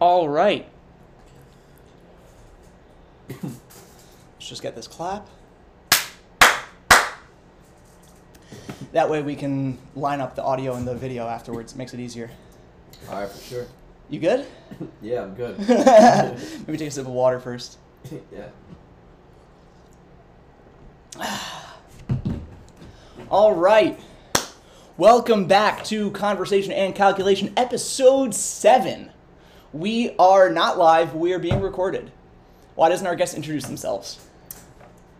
All right. Let's just get this clap. That way we can line up the audio and the video afterwards. It makes it easier. All right, for sure. You good? Yeah, I'm good. Maybe take a sip of water first. Yeah. All right. Welcome back to Conversation and Calculation, episode 7. We are not live. We are being recorded. Why doesn't our guest introduce themselves?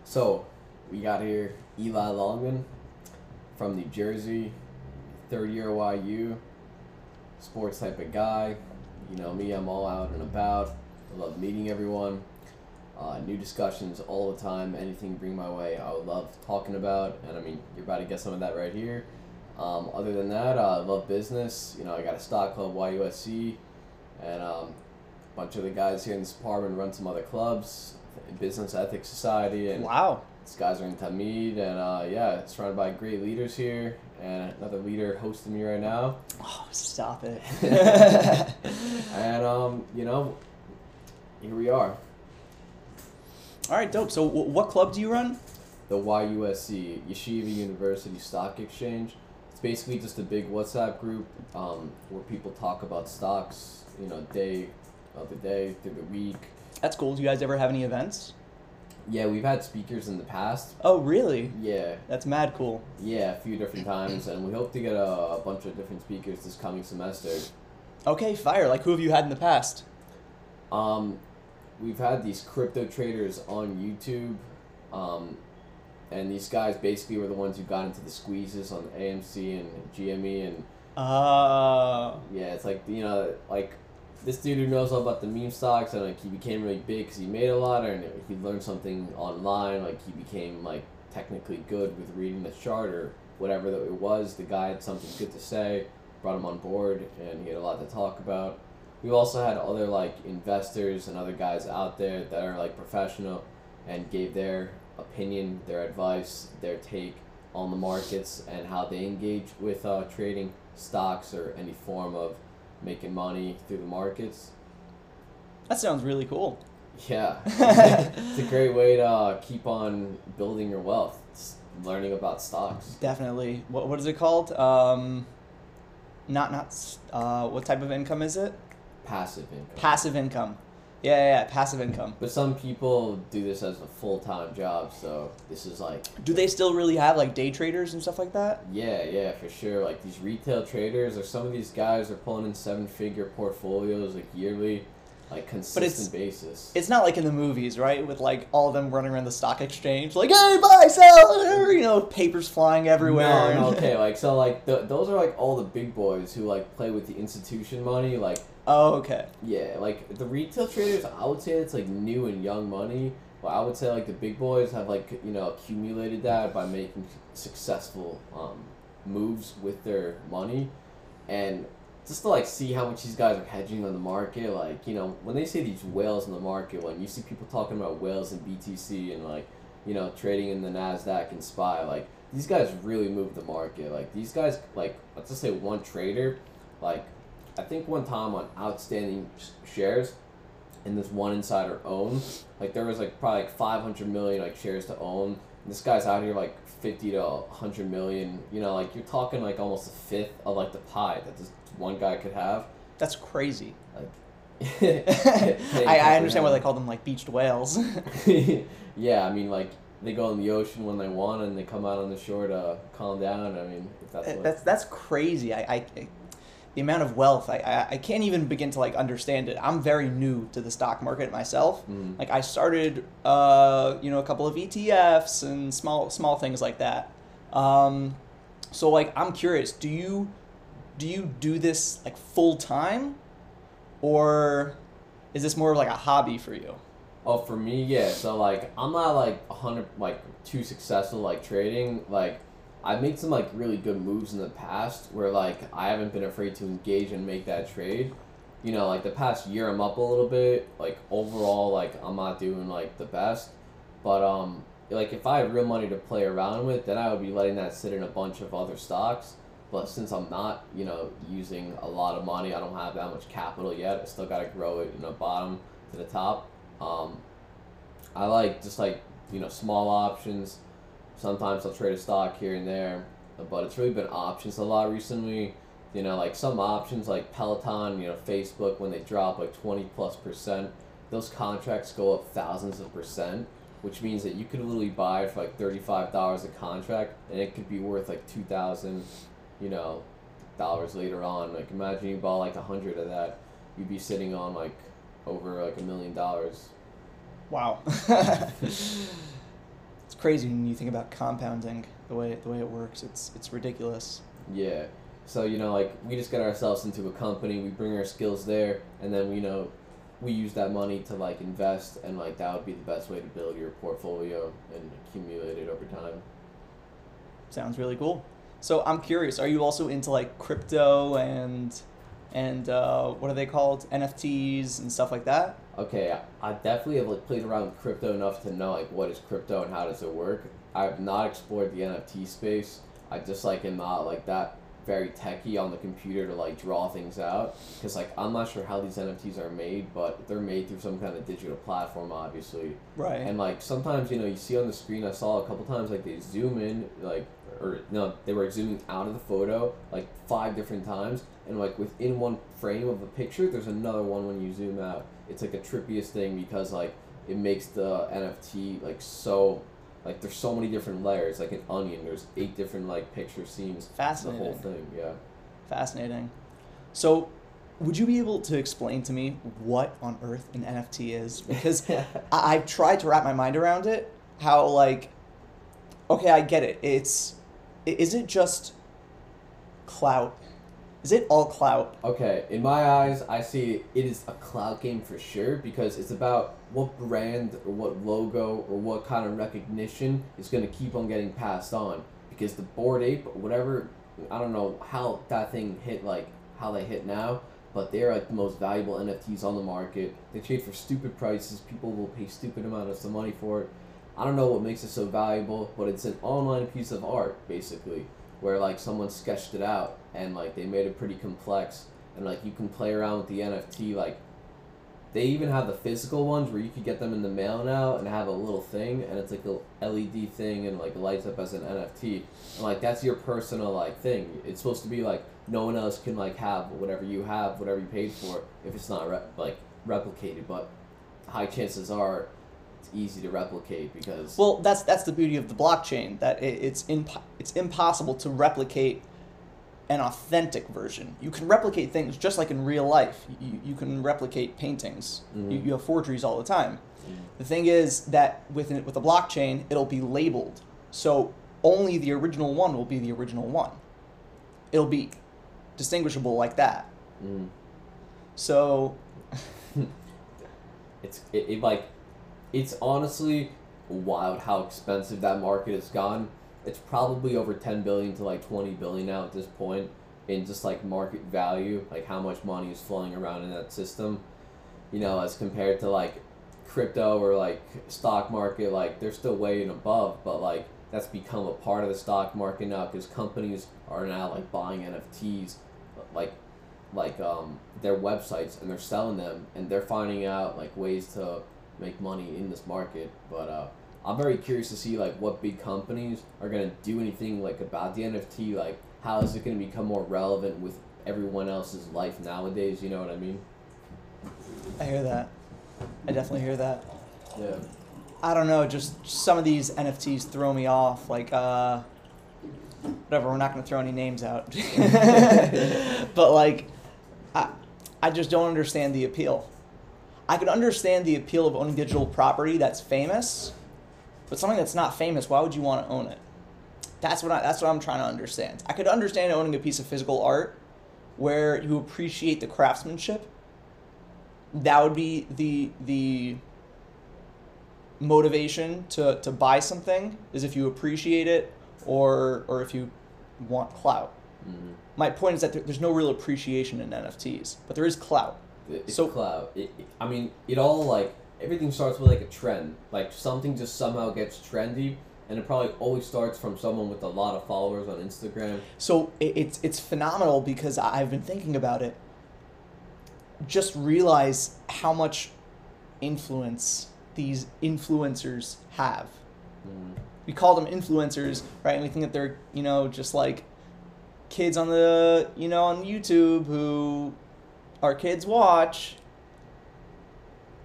So, we got here Eli Longman from New Jersey, third year YU, sports type of guy. You know me, I'm all out and about. I love meeting everyone. New discussions all the time. Anything bring my way, I would love talking about. And I mean, you're about to get some of that right here. Other than that, I love business. You know, I got a stock club, YUSC, and a bunch of the guys here in this apartment run some other clubs, Business Ethics Society. And wow. These guys are in Tamid, and yeah, surrounded by great leaders here, and another leader hosting me right now. Oh, stop it. And, you know, here we are. All right, dope. So what club do you run? The YUSC, Yeshiva University Stock Exchange. It's basically just a big WhatsApp group where people talk about stocks, you know, day of the day, through the week. That's cool. Do you guys ever have any events? Yeah, we've had speakers in the past. Oh, really? Yeah. That's mad cool. Yeah, a few different times, and we hope to get a bunch of different speakers this coming semester. Okay, fire. Like, who have you had in the past? We've had these crypto traders on YouTube, and these guys basically were the ones who got into the squeezes on AMC and GME and... Yeah, it's like, you know, like... This dude who knows all about the meme stocks, and like he became really big because he made a lot, and he learned something online. Like he became like technically good with reading the chart or whatever that it was. The guy had something good to say, brought him on board, and he had a lot to talk about. We also had other like investors and other guys out there that are like professional and gave their opinion, their advice, their take on the markets and how they engage with trading stocks or any form of making money through the markets. That sounds really cool. Yeah. It's a great way to keep on building your wealth. It's learning about stocks. Definitely. What is it called? What type of income is it? Passive income. Passive income. Yeah, passive income. But some people do this as a full-time job, so this is like... Do they still really have, like, day traders and stuff like that? Yeah, for sure. Like, these retail traders, or some of these guys are pulling in seven-figure portfolios, like, yearly, like, consistent basis. It's not like in the movies, right, with, like, all of them running around the stock exchange, like, hey, buy, sell, you know, papers flying everywhere. No, okay, like, so, like, those are, like, all the big boys who, like, play with the institution money, like... Oh, okay. Yeah, like, the retail traders, I would say it's, like, new and young money. But I would say, like, the big boys have, like, you know, accumulated that by making successful moves with their money. And just to, like, see how much these guys are hedging on the market, like, you know, when they say these whales in the market, when you see people talking about whales and BTC and, like, you know, trading in the NASDAQ and SPY, like, these guys really move the market. Like, these guys, like, let's just say one trader, like... I think one time on outstanding shares, and this one insider owned, like there was like probably like 500 million like shares to own. And this guy's out here like 50 to 100 million. You know, like you're talking like almost a fifth of like the pie that this one guy could have. That's crazy. Like, I understand why they call them like beached whales. Yeah, I mean like they go in the ocean when they want, and they come out on the shore to calm down. I mean, if that's crazy. The amount of wealth, I can't even begin to, like, understand it. I'm very new to the stock market myself. Mm. Like, I started, you know, a couple of ETFs and small things like that. So, like, I'm curious, do you do this, like, full-time? Or is this more of, like, a hobby for you? Oh, for me, yeah. So, like, I'm not, like, too successful, like, trading, like... I've made some, like, really good moves in the past where, like, I haven't been afraid to engage and make that trade. You know, like, the past year I'm up a little bit. Like, overall, like, I'm not doing, like, the best. But, like, if I had real money to play around with, then I would be letting that sit in a bunch of other stocks. But since I'm not, you know, using a lot of money, I don't have that much capital yet. I still got to grow it, you know, bottom to the top. I like just like, you know, small options. Sometimes I'll trade a stock here and there, but it's really been options a lot recently. You know, like some options like Peloton, you know, Facebook, when they drop like 20+%, those contracts go up thousands of percent, which means that you could literally buy for like $35 a contract, and it could be worth like $2,000, you know, dollars later on. Like imagine you bought like 100 of that, you'd be sitting on like over like $1 million. Wow. It's crazy when you think about compounding, the way it works. It's ridiculous. Yeah. So, you know, like, we just get ourselves into a company, we bring our skills there, and then, you know, we use that money to, like, invest, and, like, that would be the best way to build your portfolio and accumulate it over time. Sounds really cool. So, I'm curious, are you also into, like, crypto and what are they called? NFTs and stuff like that? Okay, I definitely have, like, played around with crypto enough to know, like, what is crypto and how does it work. I have not explored the NFT space. I just, like, am not, like, that very techie on the computer to like draw things out, because like I'm not sure how these NFTs are made, but they're made through some kind of digital platform, obviously, right? And like sometimes, you know, you see on the screen, I saw a couple times like they zoom in, like, or no, they were zooming out of the photo like 5 different times, and like within one frame of a picture there's another one when you zoom out. It's like the trippiest thing, because like it makes the NFT like so, like, there's so many different layers, like an onion. There's 8 different, like, picture scenes. Fascinating. The whole thing, yeah. Fascinating. So, would you be able to explain to me what on earth an NFT is? Because I've tried to wrap my mind around it, how, like, okay, I get it. Is it just clout? Is it all clout? Okay, in my eyes, I see it is a clout game for sure, because it's about what brand or what logo or what kind of recognition is going to keep on getting passed on. Because the Bored Ape, whatever, I don't know how that thing hit, like how they hit now, but they're like the most valuable NFTs on the market. They trade for stupid prices. People will pay stupid amounts of money for it. I don't know what makes it so valuable, but it's an online piece of art, basically, where like someone sketched it out and like they made it pretty complex, and like you can play around with the NFT. Like they even have the physical ones where you could get them in the mail now and have a little thing, and it's like a LED thing, and like lights up as an NFT, and like that's your personal like thing. It's supposed to be like no one else can like have whatever you have, whatever you paid for, if it's not replicated. But high chances are it's easy to replicate, because well, that's the beauty of the blockchain, that it's impossible to replicate an authentic version. You can replicate things just like in real life. You can replicate paintings. Mm-hmm. You have forgeries all the time. Mm-hmm. The thing is that with the blockchain, it'll be labeled. So only the original one will be the original one. It'll be distinguishable like that. Mm. So it's honestly wild how expensive that market has gone. It's probably over 10 billion to like 20 billion now at this point in just like market value, like how much money is flowing around in that system, you know, as compared to like crypto or like stock market. Like they're still way and above, but like that's become a part of the stock market now, because companies are now like buying NFTs, like their websites, and they're selling them, and they're finding out like ways to make money in this market. But I'm very curious to see like what big companies are gonna do anything like about the NFT. Like how is it gonna become more relevant with everyone else's life nowadays? You know what I mean? I hear that. I definitely hear that. Yeah. I don't know. Just some of these NFTs throw me off. Like whatever. We're not gonna throw any names out. But like, I just don't understand the appeal. I could understand the appeal of owning digital property that's famous. But something that's not famous, why would you want to own it? That's what I'm trying to understand. I could understand owning a piece of physical art where you appreciate the craftsmanship. That would be the motivation to buy something, is if you appreciate it or if you want clout. Mm-hmm. My point is that there's no real appreciation in NFTs, but there is clout. Clout. I mean, it all like... Everything starts with like a trend, like something just somehow gets trendy, And it probably always starts from someone with a lot of followers on Instagram. So it's phenomenal because I've been thinking about it. Just realize how much influence these influencers have. Mm. We call them influencers, right? And we think that they're, you know, just like kids on the, you know, on YouTube who our kids watch.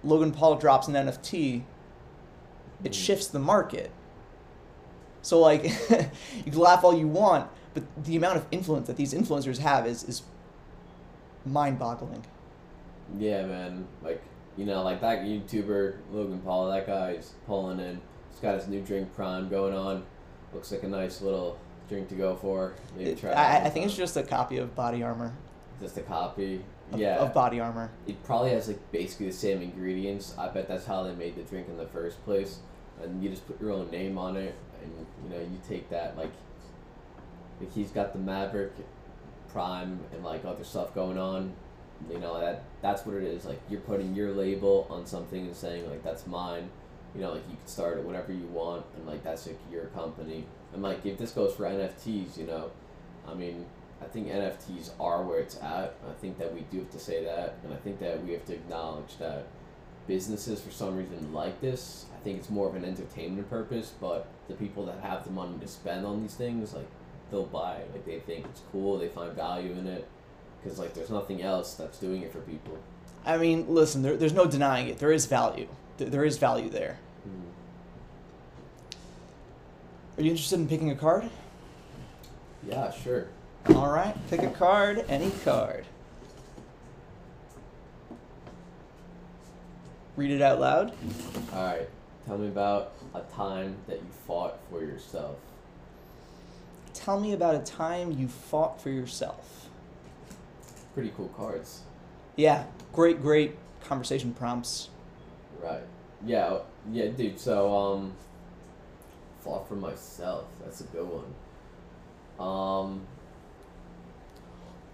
Logan Paul drops an NFT. It shifts the market. So, like, you can laugh all you want, but the amount of influence that these influencers have is mind-boggling. Yeah, man. Like, you know, like that YouTuber, Logan Paul, that guy's pulling in. He's got his new drink, Prime, going on. Looks like a nice little drink to go for. Maybe try I think it's just a copy of Body Armor. Just a copy? Yeah. Of Body Armor. It probably has, like, basically the same ingredients. I bet that's how they made the drink in the first place. And you just put your own name on it, and, you know, you take that, like he's got the Maverick, Prime, and, like, other stuff going on. You know, that's what it is. Like, you're putting your label on something and saying, like, that's mine. You know, like, you can start it whenever you want, and, like, that's, like, your company. And, like, if this goes for NFTs, you know, I mean, I think NFTs are where it's at. I think that we do have to say that, and I think that we have to acknowledge that businesses, for some reason, like this. I think it's more of an entertainment purpose, but the people that have the money to spend on these things, like, they'll buy it. Like, they think it's cool, they find value in it. Because, like, there's nothing else that's doing it for people. I mean, listen, there's no denying it. There is value. There is value there. Mm. Are you interested in picking a card? Yeah, sure. All right. Pick a card. Any card. Read it out loud. All right. Tell me about a time that you fought for yourself. Tell me about a time you fought for yourself. Pretty cool cards. Yeah, great conversation prompts. Right. Yeah, dude. So, fought for myself. That's a good one.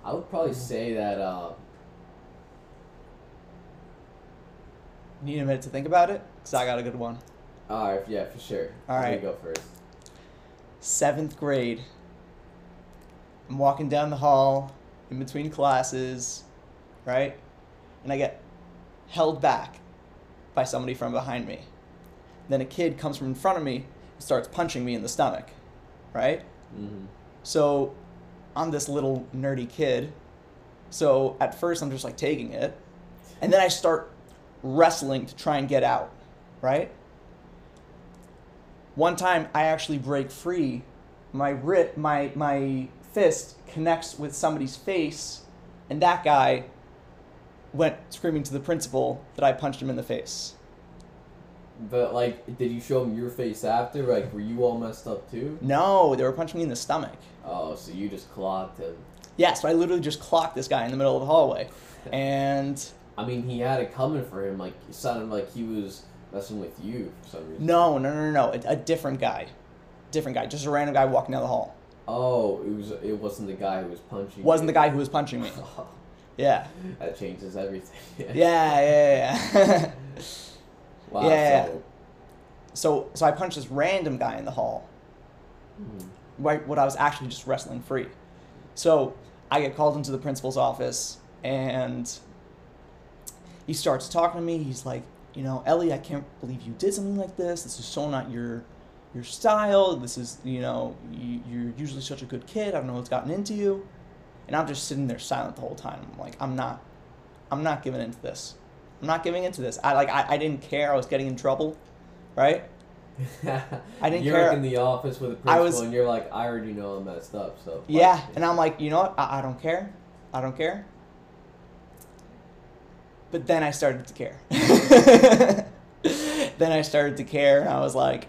I would probably say that. Need a minute to think about it, cause I got a good one. All right. Yeah, for sure. All right. You go first. 7th grade. I'm walking down the hall. In between classes, right? And I get held back by somebody from behind me. Then a kid comes from in front of me and starts punching me in the stomach, right? Mm-hmm. So I'm this little nerdy kid. So at first I'm just like taking it. And then I start wrestling to try and get out, right? One time I actually break free. My fist connects with somebody's face, and that guy went screaming to the principal that I punched him in the face. But, like, did you show him your face after? Like, were you all messed up too? No, they were punching me in the stomach. Oh, so you just clocked him. Yeah, so I literally just clocked this guy in the middle of the hallway. And I mean, he had it coming for him. Like, it sounded like he was messing with you for some reason. No. A different guy. Just a random guy walking down the hall. Oh, it wasn't the guy who was punching me. Wasn't the guy who was punching me. Yeah. That changes everything. Yeah. Wow. Yeah. So I punched this random guy in the hall. Mm-hmm. Right, when I was actually just wrestling free. So I get called into the principal's office, and he starts talking to me. He's like, you know, Ellie, I can't believe you did something like this. This is so not your style. This is, you know, you're usually such a good kid. I don't know what's gotten into you. And I'm just sitting there silent the whole time. I'm like, I'm not giving into this. I didn't care. I was getting in trouble, right? I didn't care. You're in the office with a principal and you're like, I already know I'm messed up. So yeah. And I'm like, you know what? I don't care. But then I started to care. And I was like,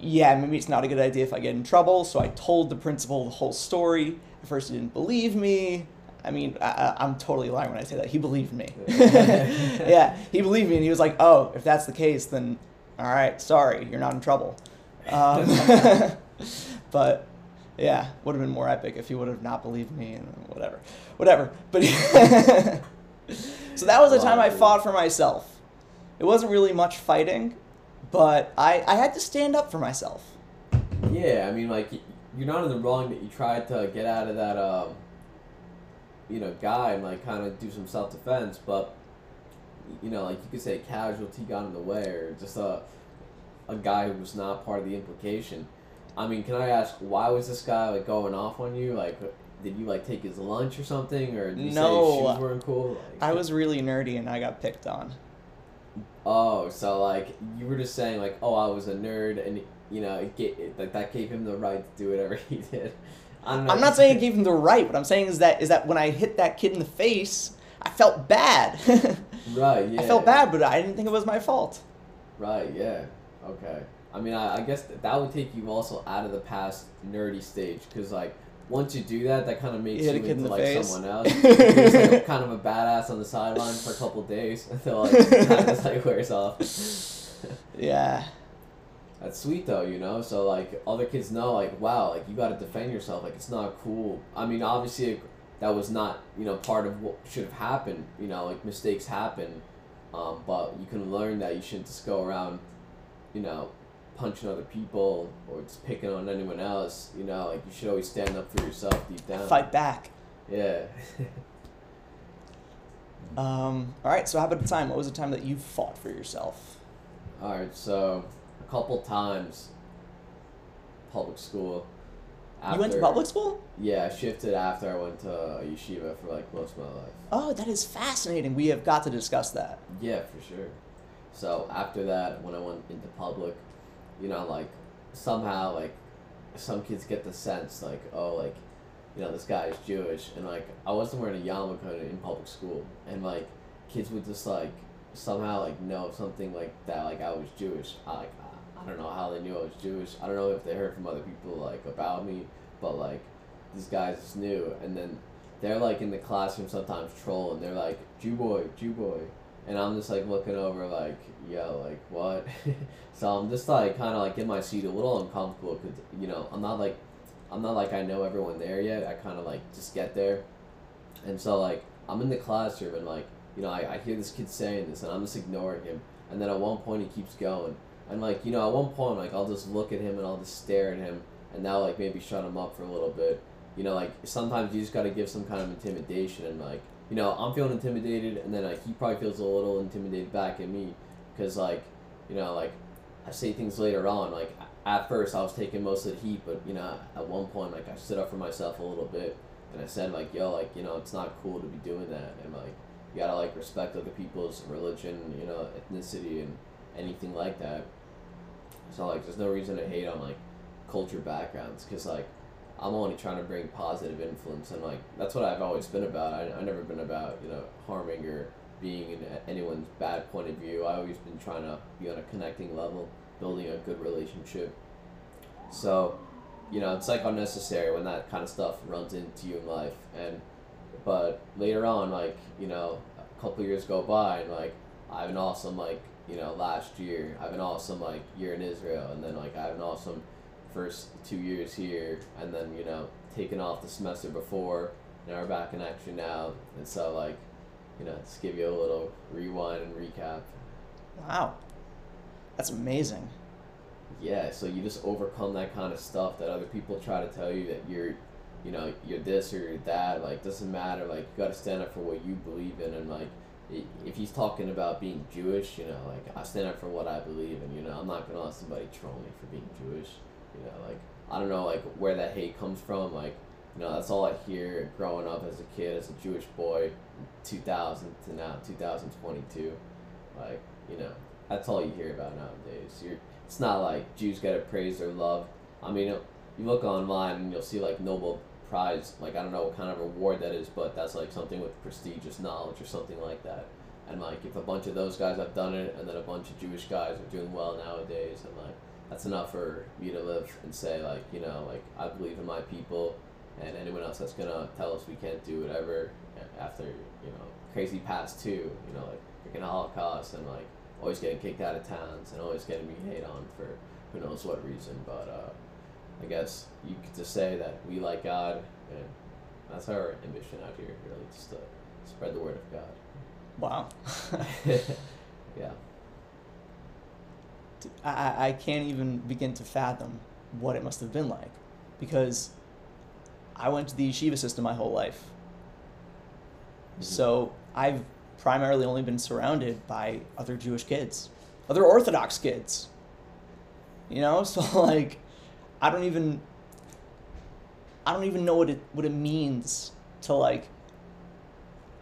yeah, maybe it's not a good idea if I get in trouble. So I told the principal the whole story. At first, he didn't believe me. I mean, I'm totally lying when I say that. He believed me. Yeah, he believed me. And he was like, oh, if that's the case, then all right, sorry, you're not in trouble. But yeah, would have been more epic if he would have not believed me and whatever. But so that was the time I fought for myself. It wasn't really much fighting. But I had to stand up for myself. Yeah, I mean, like, you're not in the wrong that you tried to get out of that, you know, guy and, like, kind of do some self-defense, but, you know, like, you could say a casualty got in the way or just a guy who was not part of the implication. I mean, can I ask, why was this guy, like, going off on you? Like, did you, like, take his lunch or something? Or did you say his shoes weren't cool? Like, I was really nerdy and I got picked on. Oh, so, like, you were just saying, like, oh, I was a nerd, and, you know, that gave him the right to do whatever he did. I don't know. I'm not saying it gave him the right. What I'm saying is that when I hit that kid in the face, I felt bad. Right, yeah. I felt bad, but I didn't think it was my fault. Right, yeah. Okay. I mean, I guess that would take you also out of the past nerdy stage, because, like, once you do that, that kind of makes you into, like, face. Someone else. You're just, like, kind of a badass on the sideline for a couple of days until, like, it like, wears off. Yeah. That's sweet, though, you know? So, like, other kids know, like, wow, like, you got to defend yourself. Like, it's not cool. I mean, obviously, that was not, you know, part of what should have happened. You know, like, mistakes happen. But you can learn that you shouldn't just go around, you know, punching other people or just picking on anyone else, you know, like, you should always stand up for yourself deep down. Fight back. Yeah. All right, so how about the time? What was the time that you fought for yourself? All right, so a couple times, public school. You went to public school? Yeah, I shifted after I went to yeshiva for, like, most of my life. Oh, that is fascinating. We have got to discuss that. Yeah, for sure. So after that, when I went into public, you know, like, somehow, like, some kids get the sense, like, oh, like, you know, this guy is Jewish, and, like, I wasn't wearing a yarmulke in public school, and, like, kids would just, like, somehow, like, know something, like, that, like, I was Jewish. I don't know how they knew I was Jewish. I don't know if they heard from other people, like, about me, but, like, these guys just knew, and then they're, like, in the classroom sometimes trolling, they're, like, Jew boy, Jew boy. And I'm just, like, looking over, like, yo, like, what? So I'm just, like, kind of, like, in my seat a little uncomfortable because, you know, I'm not, like, I know everyone there yet. I kind of, like, just get there. And so, like, I'm in the classroom and, like, you know, I hear this kid saying this and I'm just ignoring him. And then at one point he keeps going. And, like, you know, at one point, like, I'll just look at him and I'll just stare at him and that'll, like, maybe shut him up for a little bit. You know, like, sometimes you just got to give some kind of intimidation and, like, you know, I'm feeling intimidated, and then, like, he probably feels a little intimidated back at me, because, like, you know, like, I say things later on, like, at first I was taking most of the heat, but, you know, at one point, like, I stood up for myself a little bit, and I said, like, yo, like, you know, it's not cool to be doing that, and, like, you gotta, like, respect other people's religion, you know, ethnicity, and anything like that. So, like, there's no reason to hate on, like, culture backgrounds, because, like, I'm only trying to bring positive influence, and, like, that's what I've always been about. I've never been about, you know, harming or being in anyone's bad point of view. I've always been trying to be on a connecting level, building a good relationship. So, you know, it's, like, unnecessary when that kind of stuff runs into you in life. But later on, like, you know, a couple of years go by, and, like, I have an awesome, like, you know, last year. I have an awesome, like, year in Israel, and then, like, I have an awesome first 2 years here, and then, you know, taking off the semester before, now we're back in action now, and so, like, you know, just give you a little rewind and recap. Wow, that's amazing. Yeah, so you just overcome that kind of stuff that other people try to tell you that you're, you know, you're this or you're that, like, doesn't matter, like, you gotta stand up for what you believe in, and, like, if he's talking about being Jewish, you know, like, I stand up for what I believe in, you know, I'm not gonna let somebody troll me for being Jewish. You know, like, I don't know, like, where that hate comes from. Like, you know, that's all I hear growing up as a kid, as a Jewish boy, 2000 to now, 2022. Like, you know, that's all you hear about nowadays. It's not like Jews gotta praise or love. I mean, you look online and you'll see, like, Nobel Prize. Like, I don't know what kind of award that is, but that's, like, something with prestigious knowledge or something like that. And, like, if a bunch of those guys have done it and then a bunch of Jewish guys are doing well nowadays, and, like, that's enough for me to live and say, like, you know, like, I believe in my people, and anyone else that's gonna tell us we can't do whatever after, you know, crazy past too, you know, like, freaking Holocaust and, like, always getting kicked out of towns and always getting me hate on for who knows what reason, but I guess you could just say that we like God, and that's our ambition out here, really, just to spread the word of God. Wow. Yeah. I can't even begin to fathom what it must have been like, because I went to the yeshiva system my whole life. Mm-hmm. So I've primarily only been surrounded by other Jewish kids, other Orthodox kids, you know? So like, I don't even know what it means to like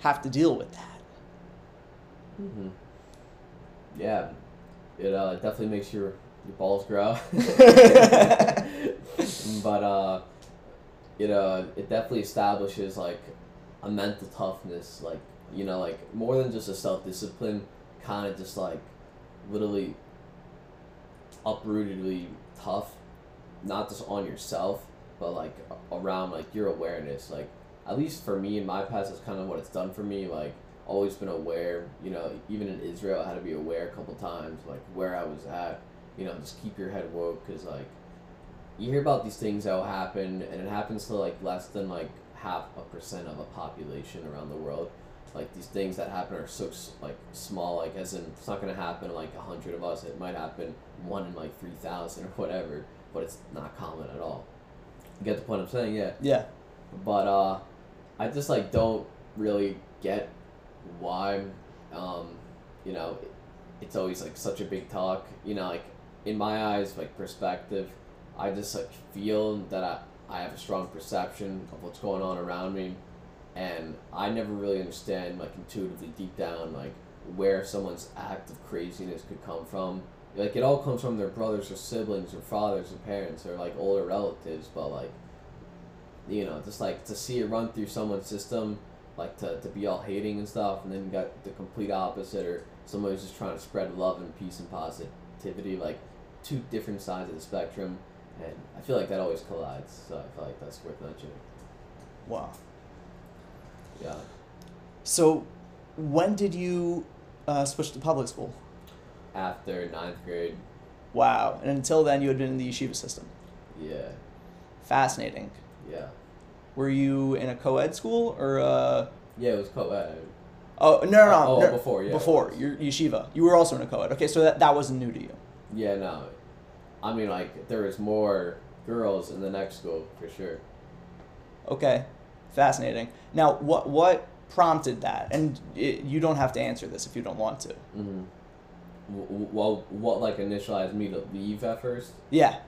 have to deal with that. Mm-hmm. Yeah, it definitely makes your balls grow. But it definitely establishes like a mental toughness, like, you know, like more than just a self-discipline, kind of just like literally uprootedly tough, not just on yourself, but like around like your awareness. Like at least for me in my past, that's kind of what it's done for me. Like always been aware, you know, even in Israel I had to be aware a couple times, like where I was at, you know, just keep your head woke, because like you hear about these things that will happen, and it happens to like less than like 0.5% of a population around the world. Like these things that happen are so like small, like as in it's not going to happen to like 100 of us. It might happen 1 in like 3,000 or whatever, but it's not common at all. You get the point I'm saying? Yeah. But I just like don't really get why you know, it's always like such a big talk, you know, like in my eyes, like perspective, I just like feel that I have a strong perception of what's going on around me, and I never really understand like intuitively deep down like where someone's act of craziness could come from. Like it all comes from their brothers or siblings or fathers or parents or like older relatives, but like, you know, just like to see it run through someone's system, like to be all hating and stuff, and then you got the complete opposite, or someone who's just trying to spread love and peace and positivity, like two different sides of the spectrum, and I feel like that always collides, so I feel like that's worth mentioning. Wow. Yeah. So when did you switch to public school? After 9th grade. Wow. And until then you had been in the yeshiva system? Yeah. Fascinating. Yeah. Were you in a co-ed school or a... Yeah, it was co-ed. Oh, no. Before, yeah. Before, your yeshiva. You were also in a co-ed. Okay, so that wasn't new to you. Yeah, no. I mean, like, there was more girls in the next school, for sure. Okay. Fascinating. Now, what prompted that? And you don't have to answer this if you don't want to. Mm-hmm. Well, what, like, initialized me to leave at first? Yeah.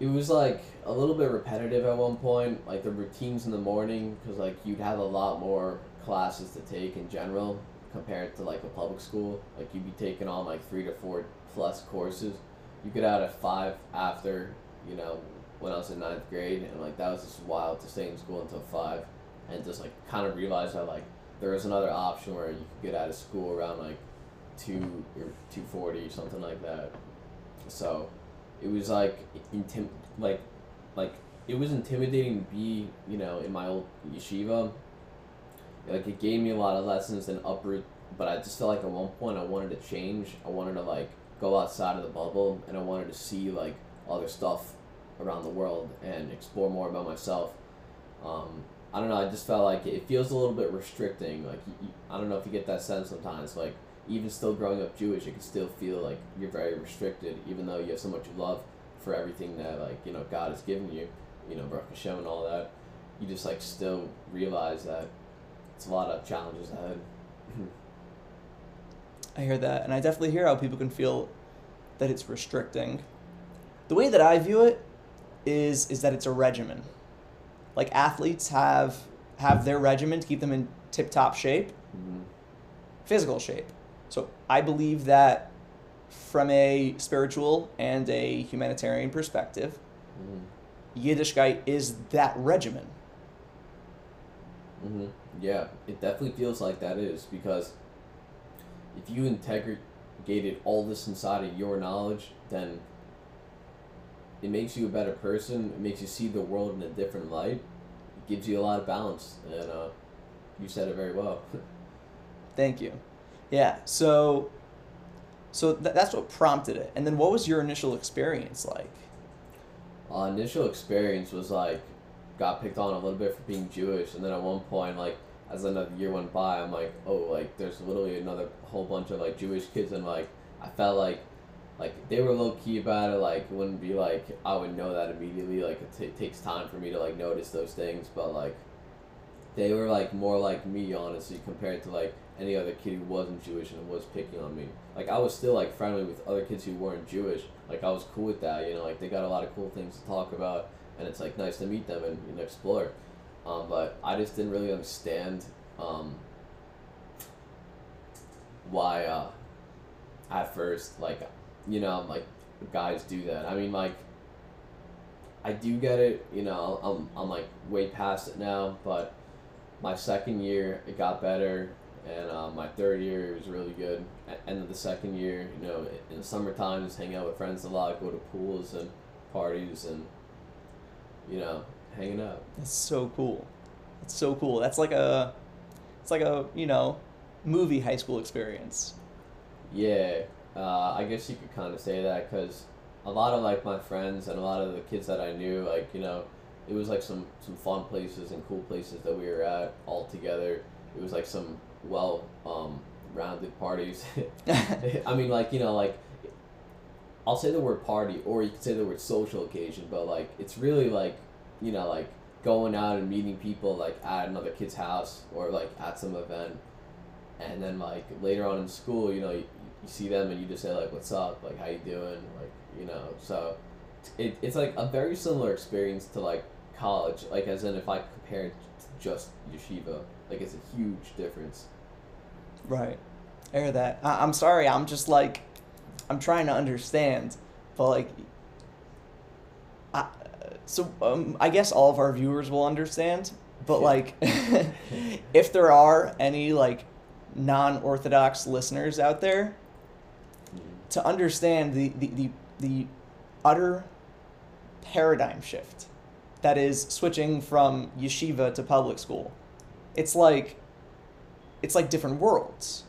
It was, like, a little bit repetitive at one point, like the routines in the morning, because, like, you'd have a lot more classes to take in general compared to, like, a public school. Like, you'd be taking on, like, 3 to 4+ courses. You get out at 5 after, you know, when I was in 9th grade, and, like, that was just wild to stay in school until 5, and just, like, kind of realize that, like, there was another option where you could get out of school around, like, 2 or 2:40, something like that. So... it was like it was intimidating to be, you know, in my old yeshiva. Like it gave me a lot of lessons and uproot, but I just felt like at one point I wanted to change. I wanted to like go outside of the bubble, and I wanted to see like other stuff around the world and explore more about myself. I don't know. I just felt like it feels a little bit restricting. Like I don't know if you get that sense sometimes. Like. Even still growing up Jewish, it can still feel like you're very restricted, even though you have so much love for everything that, like, you know, God has given you, you know, Baruch Hashem and all that. You just, like, still realize that it's a lot of challenges ahead. I hear that, and I definitely hear how people can feel that it's restricting. The way that I view it is that it's a regimen. Like, athletes have their regimen to keep them in tip-top shape, mm-hmm. physical shape. So I believe that from a spiritual and a humanitarian perspective, Yiddishkeit is that regimen. Mm-hmm. Yeah, it definitely feels like that is, because if you integrated all this inside of your knowledge, then it makes you a better person. It makes you see the world in a different light. It gives you a lot of balance, and you said it very well. Thank you. Yeah, so that's what prompted it. And then what was your initial experience like? Initial experience was like, got picked on a little bit for being Jewish, and then at one point, like, as another year went by, I'm like, oh, like, there's literally another whole bunch of, like, Jewish kids, and, like, I felt like like, they were low-key about it, like, it wouldn't be, like, I would know that immediately, like, it takes time for me to, like, notice those things, but, like, they were, like, more like me, honestly, compared to, like, any other kid who wasn't Jewish and was picking on me. Like, I was still, like, friendly with other kids who weren't Jewish. Like, I was cool with that, you know, like, they got a lot of cool things to talk about, and it's, like, nice to meet them and explore. But I just didn't really understand, why, at first, like, you know, like, guys do that. I mean, like, I do get it, you know, I'm like, way past it now, but my second year, it got better, and my third year was really good. At end of the second year, you know, in the summertime, just hang out with friends a lot, go to pools and parties and, you know, hanging out. That's so cool. That's so cool. That's like a, it's like a, you know, movie high school experience. Yeah. I guess you could kind of say that, because a lot of, like, my friends and a lot of the kids that I knew, like, you know, it was, like, some fun places and cool places that we were at all together. It was, like, some well-rounded parties. I mean, like, you know, like, I'll say the word party, or you could say the word social occasion, but, like, it's really, like, you know, like, going out and meeting people, like, at another kid's house or, like, at some event. And then, like, later on in school, you know, you see them and you just say, like, what's up, like, how you doing, like, you know. So it's like a very similar experience to, like, college, like, as in if I compare it to just yeshiva, like, it's a huge difference. Right. I hear that. I'm sorry, I'm just, like, I'm trying to understand, but, like, I guess all of our viewers will understand, but, like, if there are any, like, non-Orthodox listeners out there, to understand the utter paradigm shift that is switching from yeshiva to public school, it's like different worlds.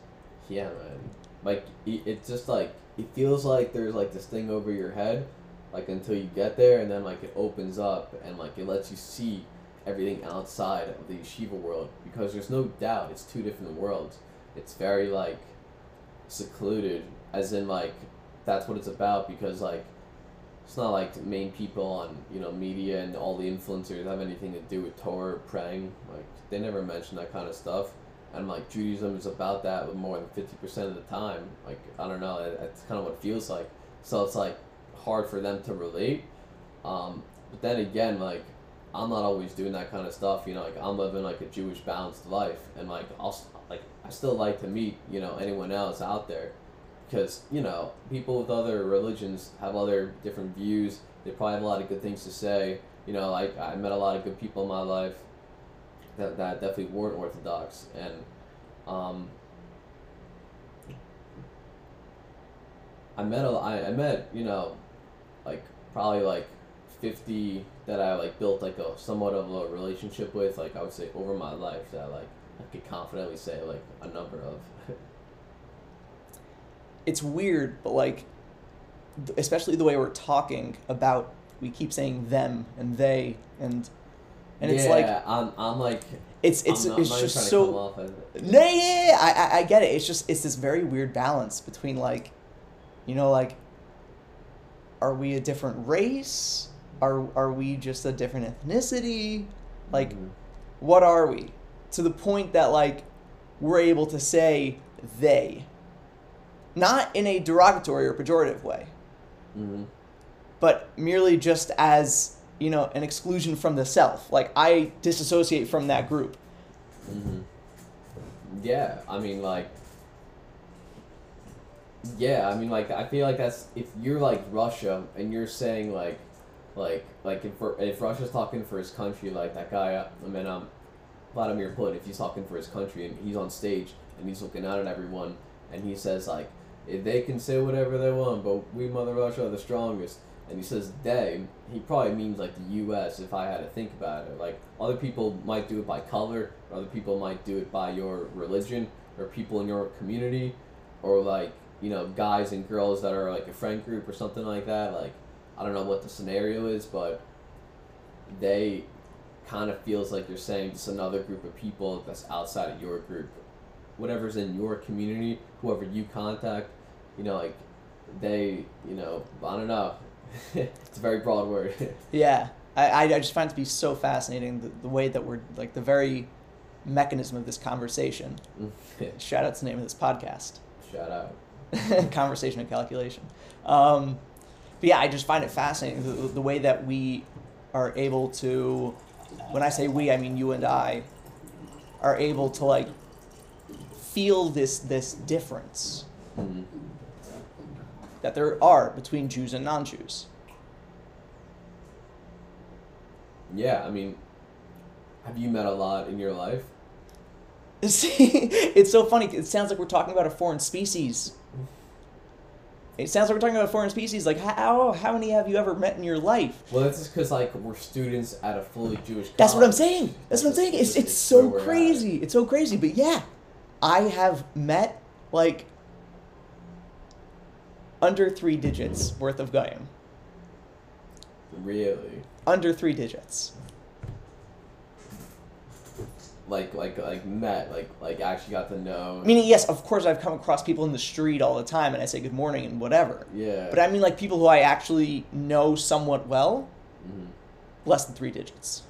Yeah, man. Like, it's just, like, it feels like there's, like, this thing over your head, like, until you get there, and then, like, it opens up, and, like, it lets you see everything outside of the yeshiva world, because there's no doubt it's two different worlds. It's very, like, secluded, as in, like, that's what it's about, because, like, it's not like the main people on, you know, media and all the influencers have anything to do with Torah or praying. Like, they never mention that kind of stuff. And, like, Judaism is about that with more than 50% of the time. Like, I don't know, that's kind of what it feels like. So it's, like, hard for them to relate. But then again, like, I'm not always doing that kind of stuff, you know, like, I'm living, like, a Jewish balanced life, and, like, I still like to meet, you know, anyone else out there, because, you know, people with other religions have other different views, they probably have a lot of good things to say, you know, like, I met a lot of good people in my life that definitely weren't Orthodox, and, I met, you know, like, probably, like, 50 that I, like, built, like, a somewhat of a relationship with, like, I would say over my life, that, like, I could confidently say, like, a number of. It's weird, but, like, especially the way we're talking about, we keep saying them and they and yeah, it's like I'm like, it's just so, no, yeah, I get it. It's just, it's this very weird balance between, like, you know, like, are we a different race? Are we just a different ethnicity? Like, what are we? To the point that, like, we're able to say they. Not in a derogatory or pejorative way. Mm-hmm. But merely just as, you know, an exclusion from the self. Like, I disassociate from that group. Mm-hmm. Yeah, I mean, like... Yeah, I mean, like, I feel like that's... If you're, like, Russia, and you're saying, like if Russia's talking for his country, like that guy, I mean, Vladimir Putin, if he's talking for his country and he's on stage and he's looking out at everyone and he says, like, if they can say whatever they want, but we, Mother Russia, are the strongest, and he says they, he probably means, like, the U.S. if I had to think about it. Like, other people might do it by color, or other people might do it by your religion, or people in your community, or, like, you know, guys and girls that are, like, a friend group or something like that. Like, I don't know what the scenario is, but they kind of feels like you're saying just another group of people that's outside of your group. Whatever's in your community, whoever you contact, you know, like, they, you know, I don't know. It's a very broad word. Yeah. I just find it to be so fascinating, the way that we're, like, the very mechanism of this conversation. Shout out to the name of this podcast. Shout out. Conversation and Calculation. But yeah, I just find it fascinating, the way that we are able to, when I say we, I mean you and I, are able to, like, feel this difference mm-hmm. that there are between Jews and non-Jews. Yeah, I mean, have you met a lot in your life? See, it's so funny. It sounds like we're talking about a foreign species. It sounds like we're talking about a foreign species. Like, how many have you ever met in your life? Well, that's just because, like, we're students at a fully Jewish college. That's what I'm saying. It's so crazy. It's so crazy. But, yeah, I have met, like, under three digits worth of Goyim. Really? Under three digits. Like met, like actually got to know. I mean, yes, of course I've come across people in the street all the time and I say good morning and whatever. Yeah. But I mean, like, people who I actually know somewhat well, mm-hmm. less than three digits.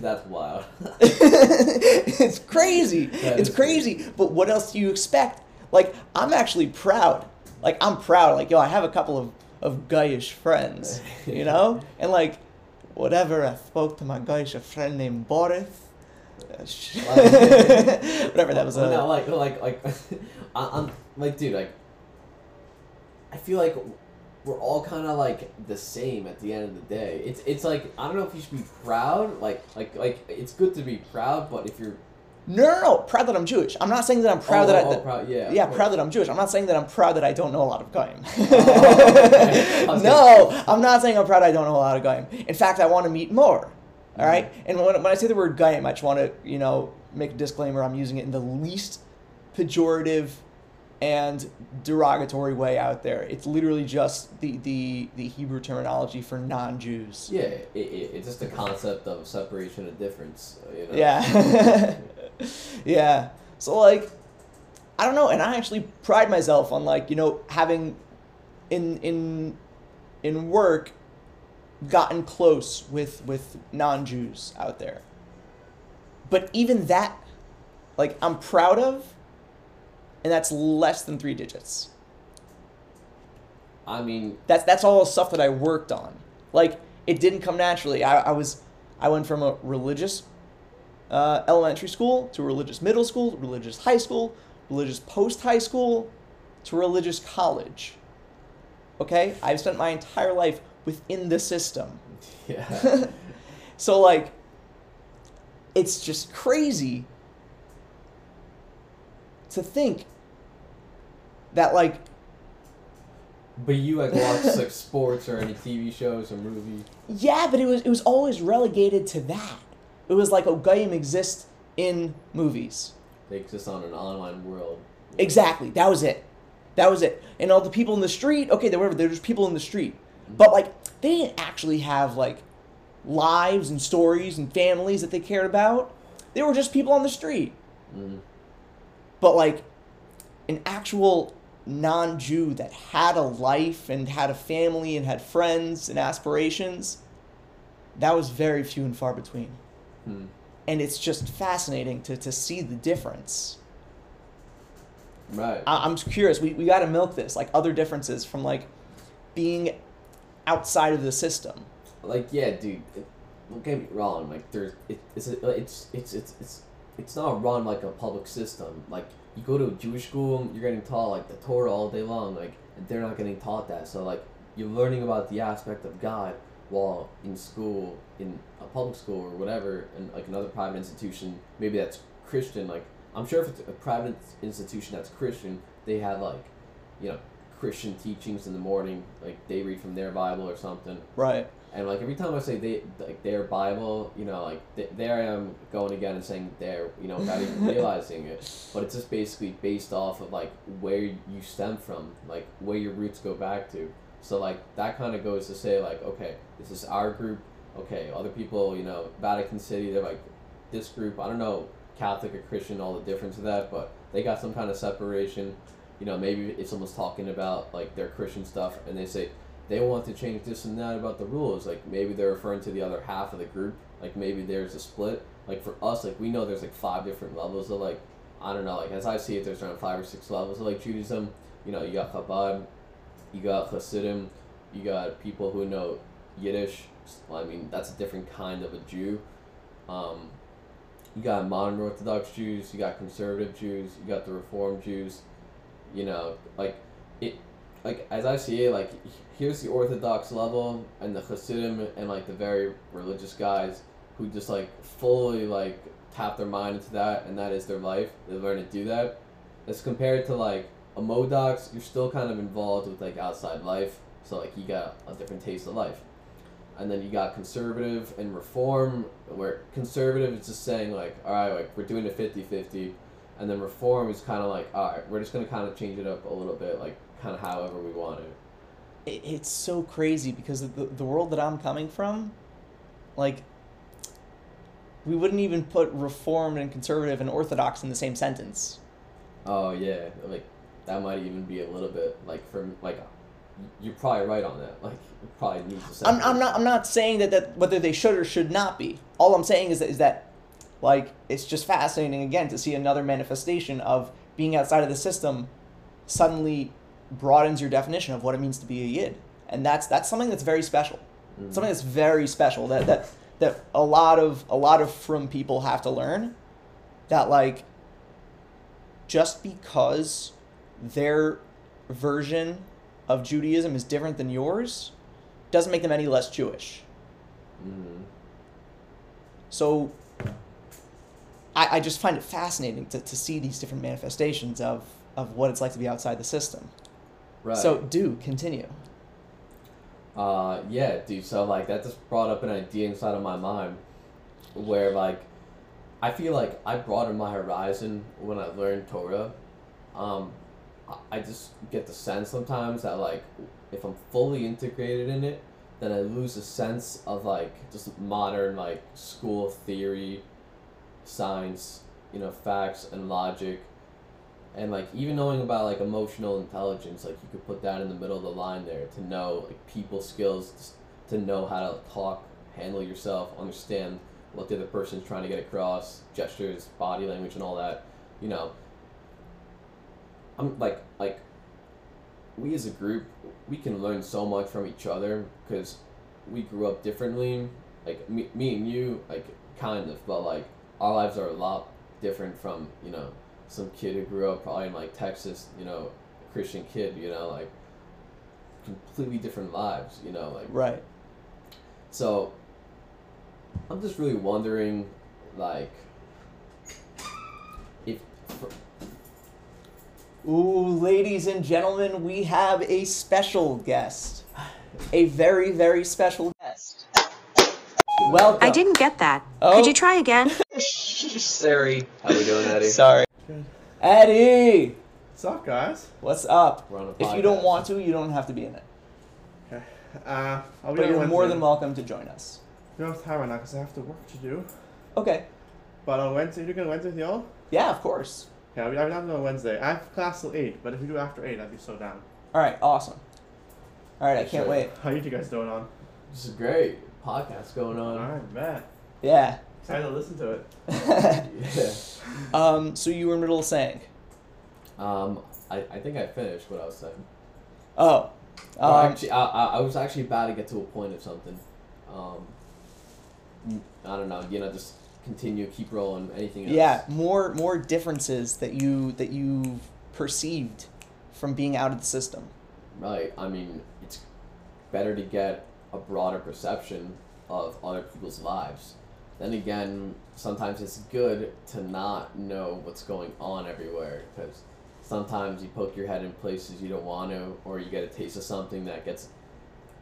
That's wild. It's crazy. It's crazy. But what else do you expect? Like, I'm actually proud. Like, I'm proud. Like, yo, I have a couple of guyish friends, you know? And, like, whatever, I spoke to my guyish, a friend named Boris. Whatever that was. No, I'm, like, dude, like, I feel like we're all kind of, like, the same at the end of the day. It's like, I don't know if you should be proud. Like, it's good to be proud, but if you're... No, proud that I'm Jewish. I'm not saying that I'm proud proud, yeah, proud that I'm Jewish. I'm not saying that I'm proud that I don't know a lot of Goyim. Okay. No, I'm not saying I'm proud I don't know a lot of Goyim. In fact, I want to meet more, all right? Mm-hmm. And when I say the word Goyim, I just want to, you know, make a disclaimer. I'm using it in the least pejorative and derogatory way out there. It's literally just the Hebrew terminology for non-Jews. Yeah, it's just the concept of separation and difference, you know? Yeah. Yeah. So, like, I don't know, and I actually pride myself on, like, you know, having in work gotten close with non-Jews out there. But even that, like, I'm proud of, and that's less than three digits. I mean, that's all stuff that I worked on. Like, it didn't come naturally. I went from a religious elementary school to religious middle school, religious high school, religious post-high school to religious college. Okay? I've spent my entire life within the system. Yeah. So, like, it's just crazy to think that, like... But you, like, watched, like, sports or any TV shows or movies? Yeah, but it was always relegated to that. It was like, oh, Goyim exist in movies. They exist on an online world. Exactly. That was it. And all the people in the street, okay, they're whatever. They're just people in the street. Mm-hmm. But, like, they didn't actually have, like, lives and stories and families that they cared about. They were just people on the street. Mm-hmm. But, like, an actual non-Jew that had a life and had a family and had friends and aspirations, that was very few and far between. Hmm. And it's just fascinating to see the difference. Right. I'm curious. We got to milk this, like, other differences from, like, being outside of the system. Like, yeah, dude. Don't get me wrong. Like, it's not run like a public system. Like, you go to a Jewish school, you're getting taught, like, the Torah all day long. Like, and they're not getting taught that. So, like, you're learning about the aspect of God while in school, in a public school or whatever, and, like, another private institution, maybe that's Christian. Like, I'm sure if it's a private institution that's Christian, they have, like, you know, Christian teachings in the morning. Like, they read from their Bible or something. Right. And, like, every time I say they, like, their Bible, you know, like, there I am going again and saying their, you know, without even realizing it. But it's just basically based off of, like, where you stem from, like, where your roots go back to. So, like, that kind of goes to say, like, okay, this is our group. Okay, other people, you know, Vatican City, they're like, this group, I don't know, Catholic or Christian, all the difference of that, but they got some kind of separation. you know, maybe if someone's talking about like their Christian stuff and they say they want to change this and that about the rules, like maybe they're referring to the other half of the group, like maybe there's a split. Like for us, like we know there's like 5 different levels of like, I don't know, like as I see it, there's around 5 or 6 levels of like Judaism. You know, you got Chabad, you got Hasidim, you got people who know Yiddish. Well, I mean, that's a different kind of a Jew. You got modern Orthodox Jews, you got conservative Jews, you got the Reformed Jews. You know, like it, like as I see it, like here's the Orthodox level and the Hasidim and like the very religious guys who just like fully like tap their mind into that, and that is their life. They learn to do that. As compared to like a Modocs, you're still kind of involved with like outside life, so like you got a different taste of life. And then you got conservative and reform, where conservative is just saying like, all right, like we're doing a 50-50, and then reform is kind of like, all right, we're just going to kind of change it up a little bit, like kind of however we want to. It's so crazy because the world that I'm coming from, like we wouldn't even put reformed and conservative and orthodox in the same sentence. Oh yeah, like that might even be a little bit like from like. You're probably right on that. Like, you probably need to say. I'm not saying that whether they should or should not be. All I'm saying is that, like, it's just fascinating again to see another manifestation of being outside of the system, suddenly broadens your definition of what it means to be a Yid, and that's something that's very special. Mm-hmm. Something that's very special that a lot of from people have to learn, that like. Just because their version of Judaism is different than yours doesn't make them any less Jewish. Mm-hmm. So I just find it fascinating to see these different manifestations of what it's like to be outside the system. Right. So do continue. Yeah, dude. So like that just brought up an idea inside of my mind where like I feel like I broadened my horizon when I learned Torah. I just get the sense sometimes that, like, if I'm fully integrated in it, then I lose the sense of, like, just modern, like, school theory, science, you know, facts and logic. And, like, even knowing about, like, emotional intelligence, like, you could put that in the middle of the line there to know, like, people skills, to know how to talk, handle yourself, understand what the other person's trying to get across, gestures, body language, and all that, you know. I'm like, we as a group, we can learn so much from each other because we grew up differently. Like me and you, like kind of, but like our lives are a lot different from, you know, some kid who grew up probably in like Texas, you know, Christian kid, you know, like completely different lives, you know, like right. So I'm just really wondering, like, if. Ooh, ladies and gentlemen, we have a special guest. A very, very special guest. Welcome. I didn't get that. Oh. Could you try again? Sorry. How we doing, Eddie? Sorry. Good. Eddie! What's up, guys? What's up? We're on a podcast. If you don't want to, you don't have to be in it. Okay. But you're more than welcome to join us. You don't have time right now because I have to work to do. Okay. But on Wednesday, you can Wednesday with y'all? Yeah, of course. Yeah, I'm not on Wednesday. I have class till 8, but if we do after 8, I'd be so down. All right, awesome. All right, I can't wait. How are you guys doing on? This is great. Podcast going on. All right, man. Yeah. Excited to listen to it. Yeah. So you were in the middle of saying? I think I finished what I was saying. Oh. Well, actually, I was actually about to get to a point of something. I don't know, you know, just... Continue, keep rolling, anything else. Yeah, more differences that you perceived from being out of the system. Right. I mean, it's better to get a broader perception of other people's lives. Then again, sometimes it's good to not know what's going on everywhere, because sometimes you poke your head in places you don't want to, or you get a taste of something that gets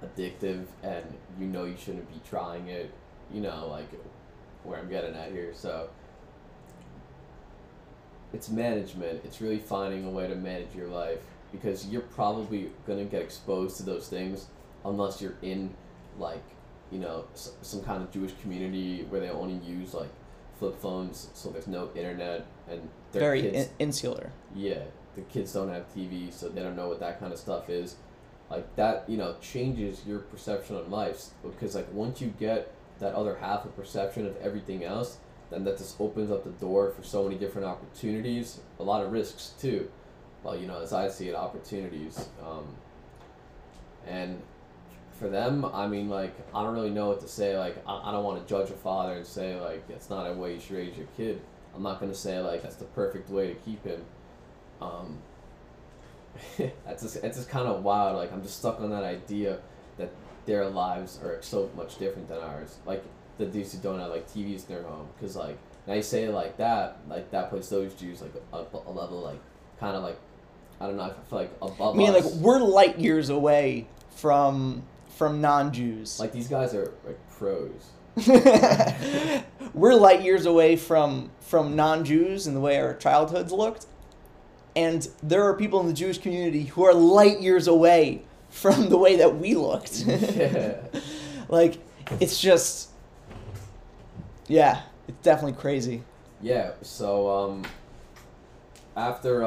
addictive and you know you shouldn't be trying it, you know, like... where I'm getting at here. So it's management. It's really finding a way to manage your life, because you're probably going to get exposed to those things unless you're in, like, you know, some kind of Jewish community where they only use like flip phones, so there's no internet and their very kids, insular. Yeah, the kids don't have TV, so they don't know what that kind of stuff is. Like, that, you know, changes your perception on life, because, like, once you get that other half of perception of everything else, then that just opens up the door for so many different opportunities, a lot of risks, too. Well, you know, as I see it, opportunities. And for them, I mean, like, I don't really know what to say. Like, I don't want to judge a father and say, like, that's not a way you should raise your kid. I'm not going to say, like, that's the perfect way to keep him. It's just kind of wild. Like, I'm just stuck on that idea that their lives are so much different than ours. Like, the dudes who don't have, like, TVs in their home. Because, like, now you say it like, that puts those Jews, like, a level, like, kind of, like, I don't know, I feel like above us. I mean, like, we're light years away from non-Jews. Like, these guys are, like, pros. We're light years away from non-Jews and the way our childhoods looked. And there are people in the Jewish community who are light years away from the way that we looked. Yeah. Like, it's just, yeah, it's definitely crazy. Yeah, so after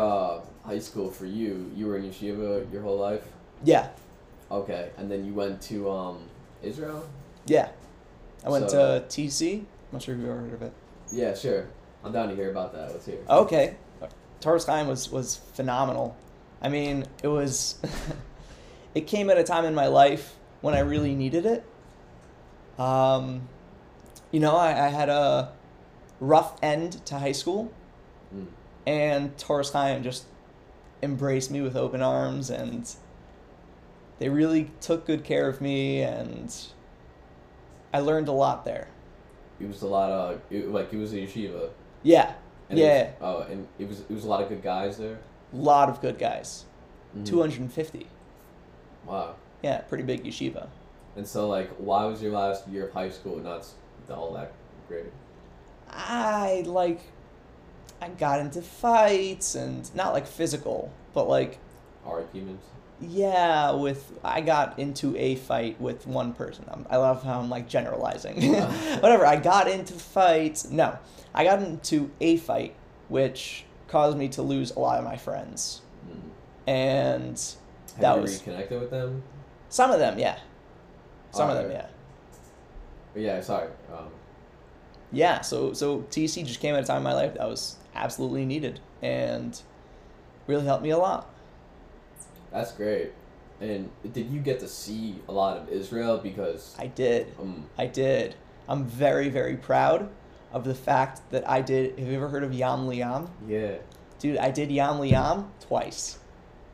high school for you, you were in yeshiva your whole life? Yeah. Okay, and then you went to Israel? Yeah. I went to TC. I'm not sure if you've ever heard of it. Yeah, sure. I'm down to hear about that. Let's hear. Okay. Torres Chaim was phenomenal. I mean, it was... it came at a time in my life when I really needed it. You know, I had a rough end to high school. Mm. And Torres Chaim just embraced me with open arms. And they really took good care of me. And... I learned a lot there. It was a lot of it was a yeshiva. Yeah. And yeah. And it was a lot of good guys there. A lot of good guys. Mm-hmm. 250. Wow. Yeah, pretty big yeshiva. And so, like, why was your last year of high school not all that great? I got into fights, and not like physical, but like arguments. Yeah, I got into a fight with one person. I love how I'm, like, generalizing. Whatever, I got into fights. No, I got into a fight, which caused me to lose a lot of my friends. Mm. And Have you reconnected with them? Some of them, yeah. Yeah, sorry. Yeah, so TC just came at a time in my life that was absolutely needed, and really helped me a lot. That's great. And did you get to see a lot of Israel? Because I did. I did. I'm very, very proud of the fact that I did. Have you ever heard of Yam L'Yam? Yeah. Dude, I did Yam L'Yam twice.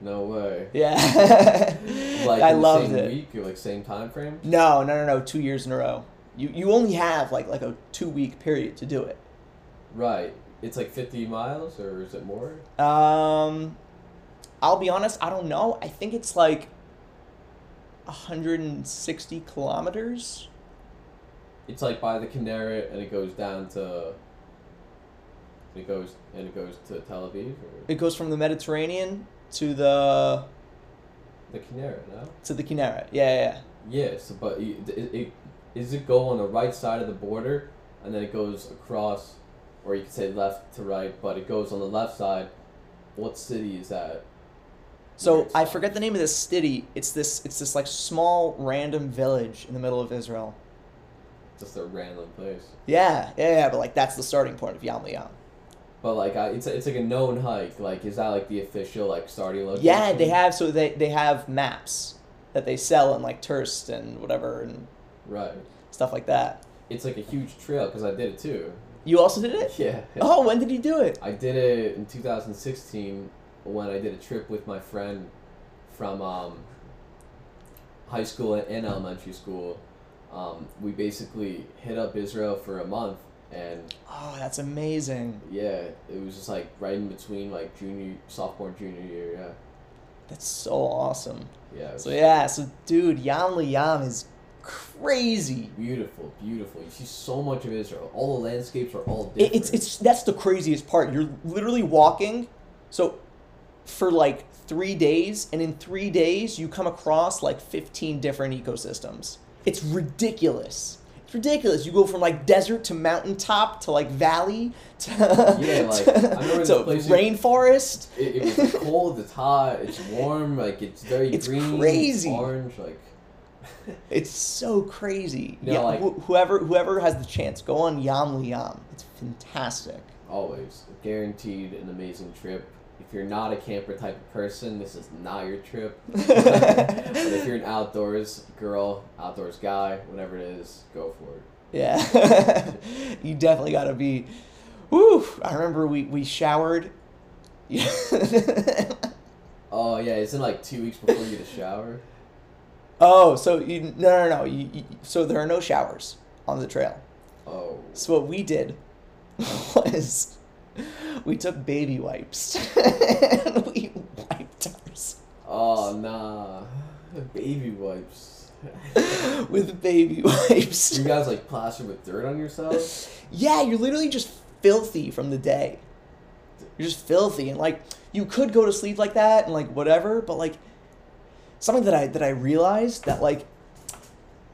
No way. Yeah. Like, I loved it. Week or, like, same time frame? No. 2 years in a row. You only have like a 2 week period to do it. Right. It's like 50 miles, or is it more? I'll be honest, I don't know. I think it's like 160 kilometers. It's like by the Kinneret, and it goes to Tel Aviv. Or? It goes from the Mediterranean to the Kinneret, no? To the Kinneret, yeah. So, but it go on the right side of the border, and then it goes across, or you could say left to right, but it goes on the left side. What city is that? So I forget the name of this city. It's this like small random village in the middle of Israel. Just a random place. Yeah, but like that's the starting point of Yam L'Yam. But like it's like a known hike. Like, is that like the official like starting location? Yeah, they have they have maps that they sell in like tourists and whatever and right stuff like that. It's like a huge trail because I did it too. You also did it? Yeah. Oh, when did you do it? I did it in 2016. When I did a trip with my friend from high school and elementary school, we basically hit up Israel for a month. And oh, that's amazing. Yeah, it was just like right in between like sophomore, junior year, yeah. That's so awesome. Yeah. So dude, Yam L'Yam is crazy. Beautiful. You see so much of Israel. All the landscapes are all different. It's that's the craziest part. You're literally walking, so for like 3 days, and in 3 days you come across like 15 different ecosystems. It's ridiculous. It's ridiculous. You go from like desert to mountaintop to like valley to, yeah, like, to rainforest. It's cold, it's hot, it's warm, like it's very it's green, crazy. It's orange, like it's so crazy. You know, yeah, like, whoever has the chance, go on Yam L'Yam. It's fantastic. Always guaranteed an amazing trip. If you're not a camper type of person, this is not your trip. But if you're an outdoors girl, outdoors guy, whatever it is, go for it. Yeah. You definitely got to be... Woo! I remember we showered. Oh, yeah. Isn't it like 2 weeks before you get a shower? Oh, so... No. So there are no showers on the trail. Oh. So what we did was... We took baby wipes and we wiped ours. Oh, nah. Baby wipes. With baby wipes. You guys like plastered with dirt on yourselves? Yeah, you're literally just filthy from the day. You're just filthy, and like you could go to sleep like that and like whatever, but like something that I realized that like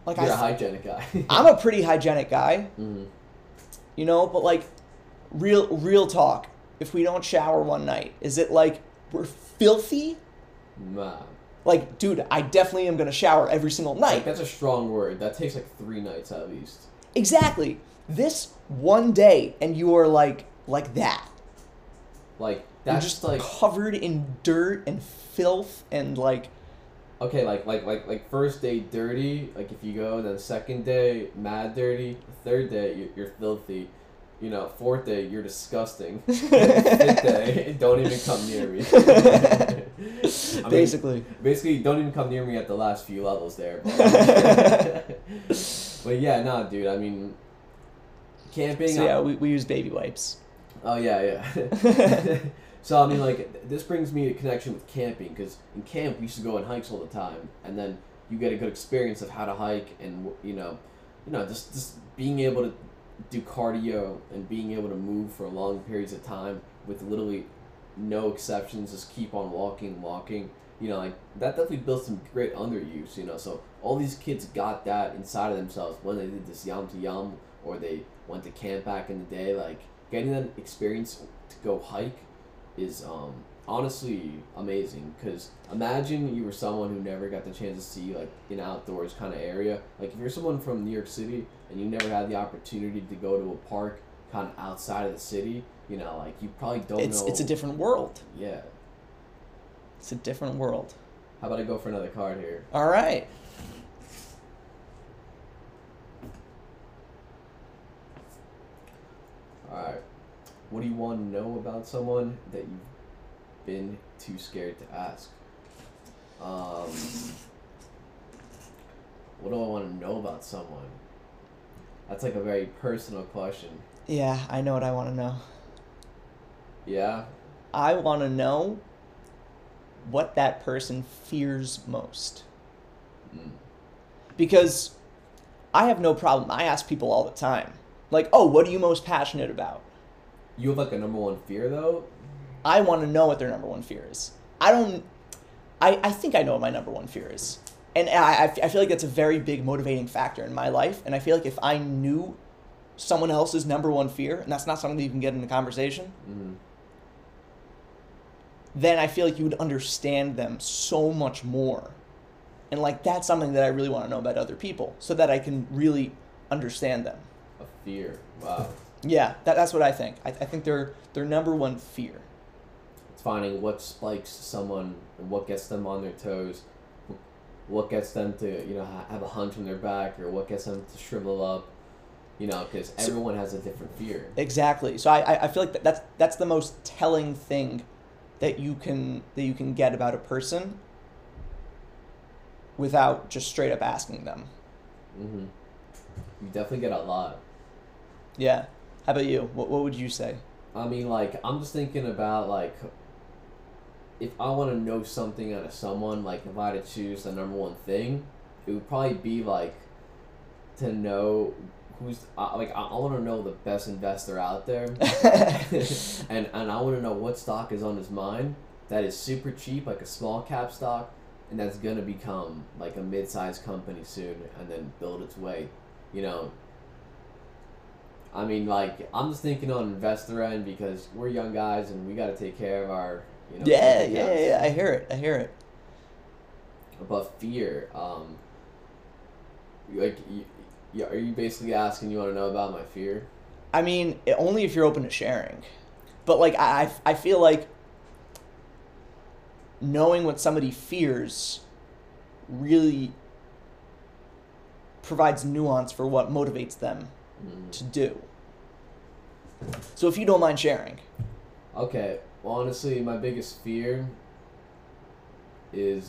you're a hygienic guy. I'm a pretty hygienic guy. Mm-hmm. You know, but like real talk, if we don't shower one night, is it like we're filthy? Nah. Like, dude, I definitely am going to shower every single night. Like, that's a strong word. That takes like 3 nights at least. Exactly. This one day, and you are like that. Like, that's you're just like... covered in dirt and filth and like... Okay, like first day dirty, like if you go, then second day mad dirty, third day you're filthy. You know, 4th day, you're disgusting. 5th day, don't even come near me. Basically, don't even come near me at the last few levels there. But yeah, no, dude, I mean, camping... So yeah, we use baby wipes. Oh, yeah. So, I mean, like, this brings me to connection with camping, because in camp, we used to go on hikes all the time, and then you get a good experience of how to hike and, you know, just being able to do cardio and being able to move for long periods of time with literally no exceptions, just keep on walking, you know, like that definitely built some great underuse, you know. So all these kids got that inside of themselves when they did this Yam to Yam or they went to camp back in the day. Like getting that experience to go hike is honestly amazing, because imagine you were someone who never got the chance to see like an outdoors kind of area. Like if you're someone from New York City and you never had the opportunity to go to a park kind of outside of the city, you know, like you probably don't know. It's a different world. Yeah. It's a different world. How about I go for another card here? All right. All right. What do you want to know about someone that you been too scared to ask? What do I want to know about someone? That's like a very personal question. Yeah, I know what I want to know. Yeah? I want to know what that person fears most. Mm. Because I have no problem. I ask people all the time. Like, oh, what are you most passionate about? You have like a number one fear though? I want to know what their number one fear is. I think I know what my number one fear is. And I feel like that's a very big motivating factor in my life. And I feel like if I knew someone else's number one fear, and that's not something that you can get in a conversation, mm-hmm. then I feel like you would understand them so much more. And like, that's something that I really want to know about other people so that I can really understand them. A fear. Wow. Yeah. That's what I think. I think their number one fear. Finding what spikes someone and what gets them on their toes, what gets them to, you know, have a hunch in their back, or what gets them to shrivel up, you know, because everyone has a different fear. Exactly. So I feel like that's the most telling thing that you can get about a person without just straight up asking them. Mm-hmm. You definitely get a lot. Yeah. How about you? What would you say? I mean, like, I'm just thinking about, like, if I want to know something out of someone, like, if I had to choose the number one thing, it would probably be, like, to know who's... Like, I want to know the best investor out there. and I want to know what stock is on his mind that is super cheap, like a small cap stock, and that's going to become, like, a mid-sized company soon and then build its way, you know, I mean, like, I'm just thinking on investor end because we're young guys and we got to take care of our, you know. Yeah. I hear it. But fear, like, are you basically asking you want to know about my fear? I mean, only if you're open to sharing. But, like, I feel like knowing what somebody fears really provides nuance for what motivates them to do. So if you don't mind sharing. Okay. Well, honestly, my biggest fear is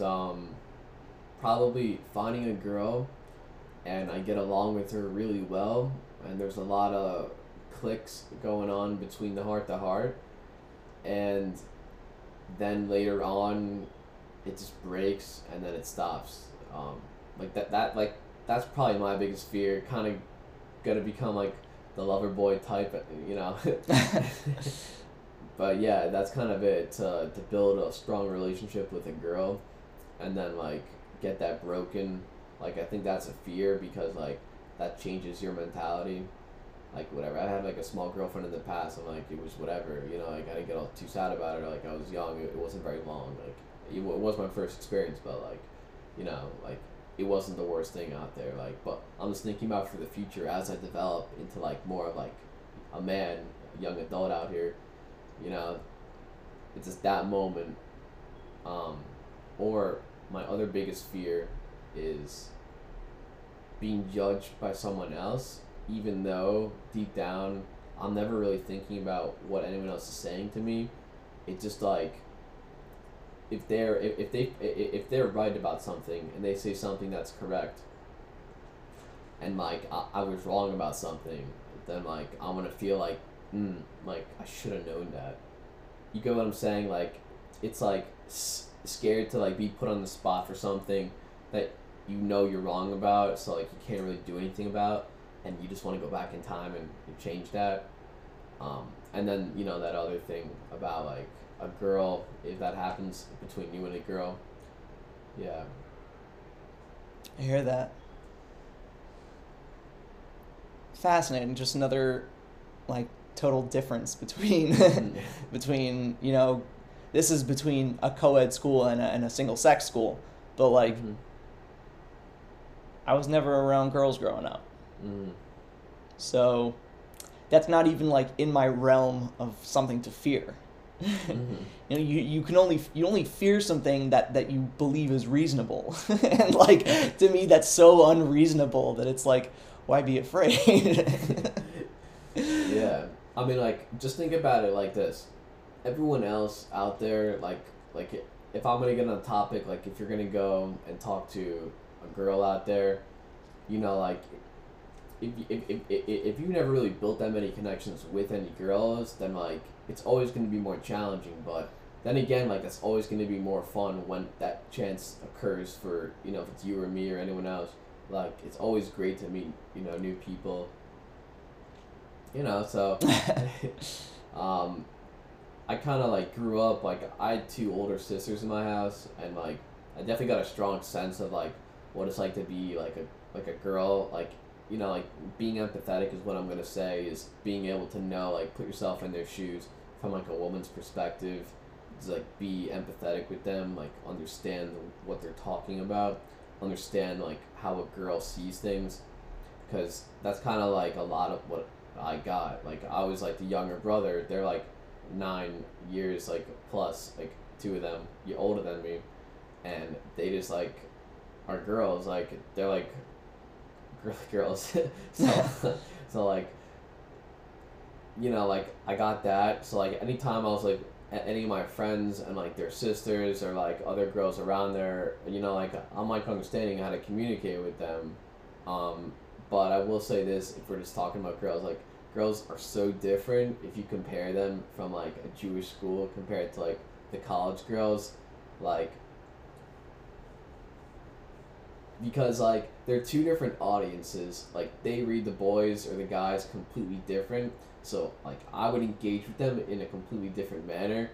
probably finding a girl and I get along with her really well and there's a lot of clicks going on between the heart to heart, and then later on it just breaks and then it stops. That's probably my biggest fear, kind of gonna become like the lover boy type, you know. But yeah, that's kind of it, to build a strong relationship with a girl and then like get that broken. Like, I think that's a fear because like that changes your mentality. Like, whatever, I had like a small girlfriend in the past and like it was whatever, you know, like I didn't get all too sad about it, or like I was young, it wasn't very long, like it was my first experience, but like, you know, like it wasn't the worst thing out there, like. But I'm just thinking about for the future as I develop into like more of like a man, a young adult out here, you know. It's just that moment. Or my other biggest fear is being judged by someone else, even though deep down I'm never really thinking about what anyone else is saying to me. It's just like, if they're right about something and they say something that's correct, and like I was wrong about something, then like I'm gonna feel like like I should have known that. You get what I'm saying? Like, it's like scared to like be put on the spot for something that you know you're wrong about, so like you can't really do anything about, and you just want to go back in time and change that. And then, you know, that other thing about like a girl, if that happens between you and a girl. Yeah. I hear that. Fascinating. Just another, like, total difference between, you know, this is between a co-ed school and a single-sex school. But, like, I was never around girls growing up. So that's not even, like, in my realm of something to fear. You know, you can only fear something that you believe is reasonable. And, like, to me, that's so unreasonable that it's like, why be afraid? Yeah, I mean, like, just think about it like this. Everyone else out there, like if I'm gonna get on a topic, like if you're gonna go and talk to a girl out there, you know, like, if you never really built that many connections with any girls, then like it's always going to be more challenging. But then again, like, that's always going to be more fun when that chance occurs for, you know, if it's you or me or anyone else. Like, it's always great to meet, you know, new people, you know. So I kind of like grew up, like, I had two older sisters in my house, and like I definitely got a strong sense of like what it's like to be like a girl. Like, you know, like, being empathetic is what I'm going to say, is being able to know, like, put yourself in their shoes from, like, a woman's perspective. Just, like, be empathetic with them, like, understand what they're talking about, understand, like, how a girl sees things, because that's kind of, like, a lot of what I got. Like, I was, like, the younger brother. They're, like, 9 years, like, plus, like, two of them, you're older than me, and they just, like, are girls. Like, they're, like, girls. so like, you know, like, I got that. So like, anytime I was like at any of my friends and like their sisters or like other girls around there, you know, like, I'm like understanding how to communicate with them. But I will say this, if we're just talking about girls, like, girls are so different if you compare them from like a Jewish school compared to like the college girls, like, because like they're two different audiences. Like, they read the boys or the guys completely different, so like I would engage with them in a completely different manner.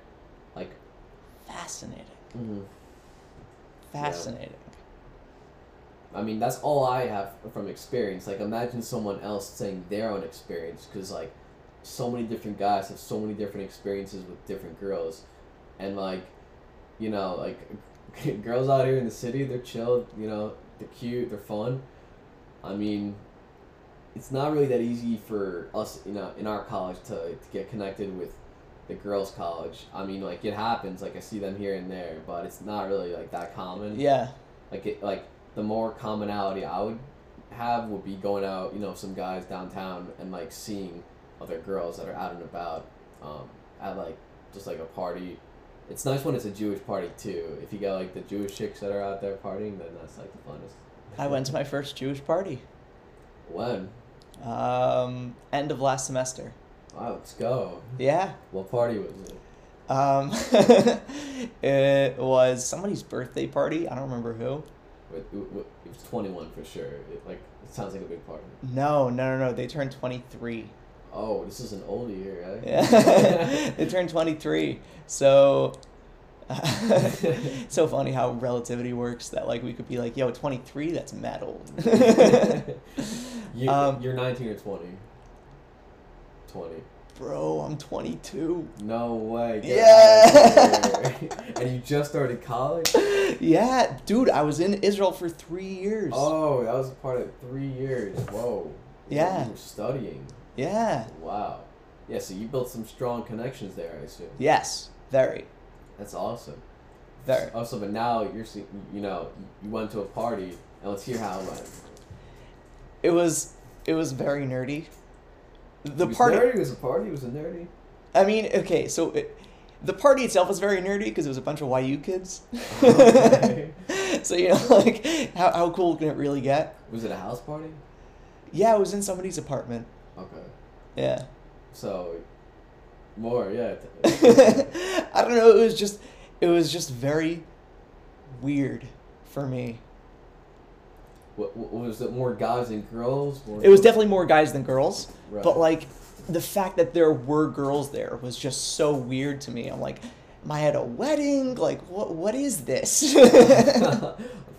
Like, fascinating. Yeah. I mean, that's all I have from experience. Like, imagine someone else saying their own experience, because, like, so many different guys have so many different experiences with different girls. And, like, you know, like, girls out here in the city, they're chill, you know, they're cute, they're fun. I mean, it's not really that easy for us, you know, in our college to get connected with the girls' college. I mean, like, it happens. Like, I see them here and there, but it's not really, like, that common. Yeah. Like, it, like, the more commonality I would have would be going out, you know, some guys downtown and, like, seeing other girls that are out and about at, like, just, like, a party. It's nice when it's a Jewish party, too. If you got, like, the Jewish chicks that are out there partying, then that's, like, the funnest. I went to my first Jewish party. When? End of last semester. Wow, let's go. Yeah. What party was it? It was somebody's birthday party. I don't remember who. It was 21 for sure. It sounds like a big party. No. They turned 23. Oh, this is an oldie here, right? Yeah. They turned 23. So, so funny how relativity works. That, like, we could be like, yo, 23, that's mad old. You're 19 or 20. 20. Bro, I'm 22. No way. Yeah. And you just started college? Yeah, dude, I was in Israel for 3 years. Oh, that was a part of 3 years. Whoa. Yeah. You were studying. Yeah. Wow. Yeah, so you built some strong connections there, I assume. Yes, very. That's awesome. Very. Also, but now you're, you know, you went to a party, and let's hear how it went. It was very nerdy. The party was a party. It was a nerdy. I mean, okay, so the party itself was very nerdy because it was a bunch of YU kids. Okay. So, you know, like, how cool can it really get? Was it a house party? Yeah, it was in somebody's apartment. Okay. Yeah. So, more, yeah. I don't know. It was just very weird for me. What was it? More guys than girls? It was definitely more guys than girls. Right. But, like, the fact that there were girls there was just so weird to me. I'm like, am I at a wedding? Like, what is this?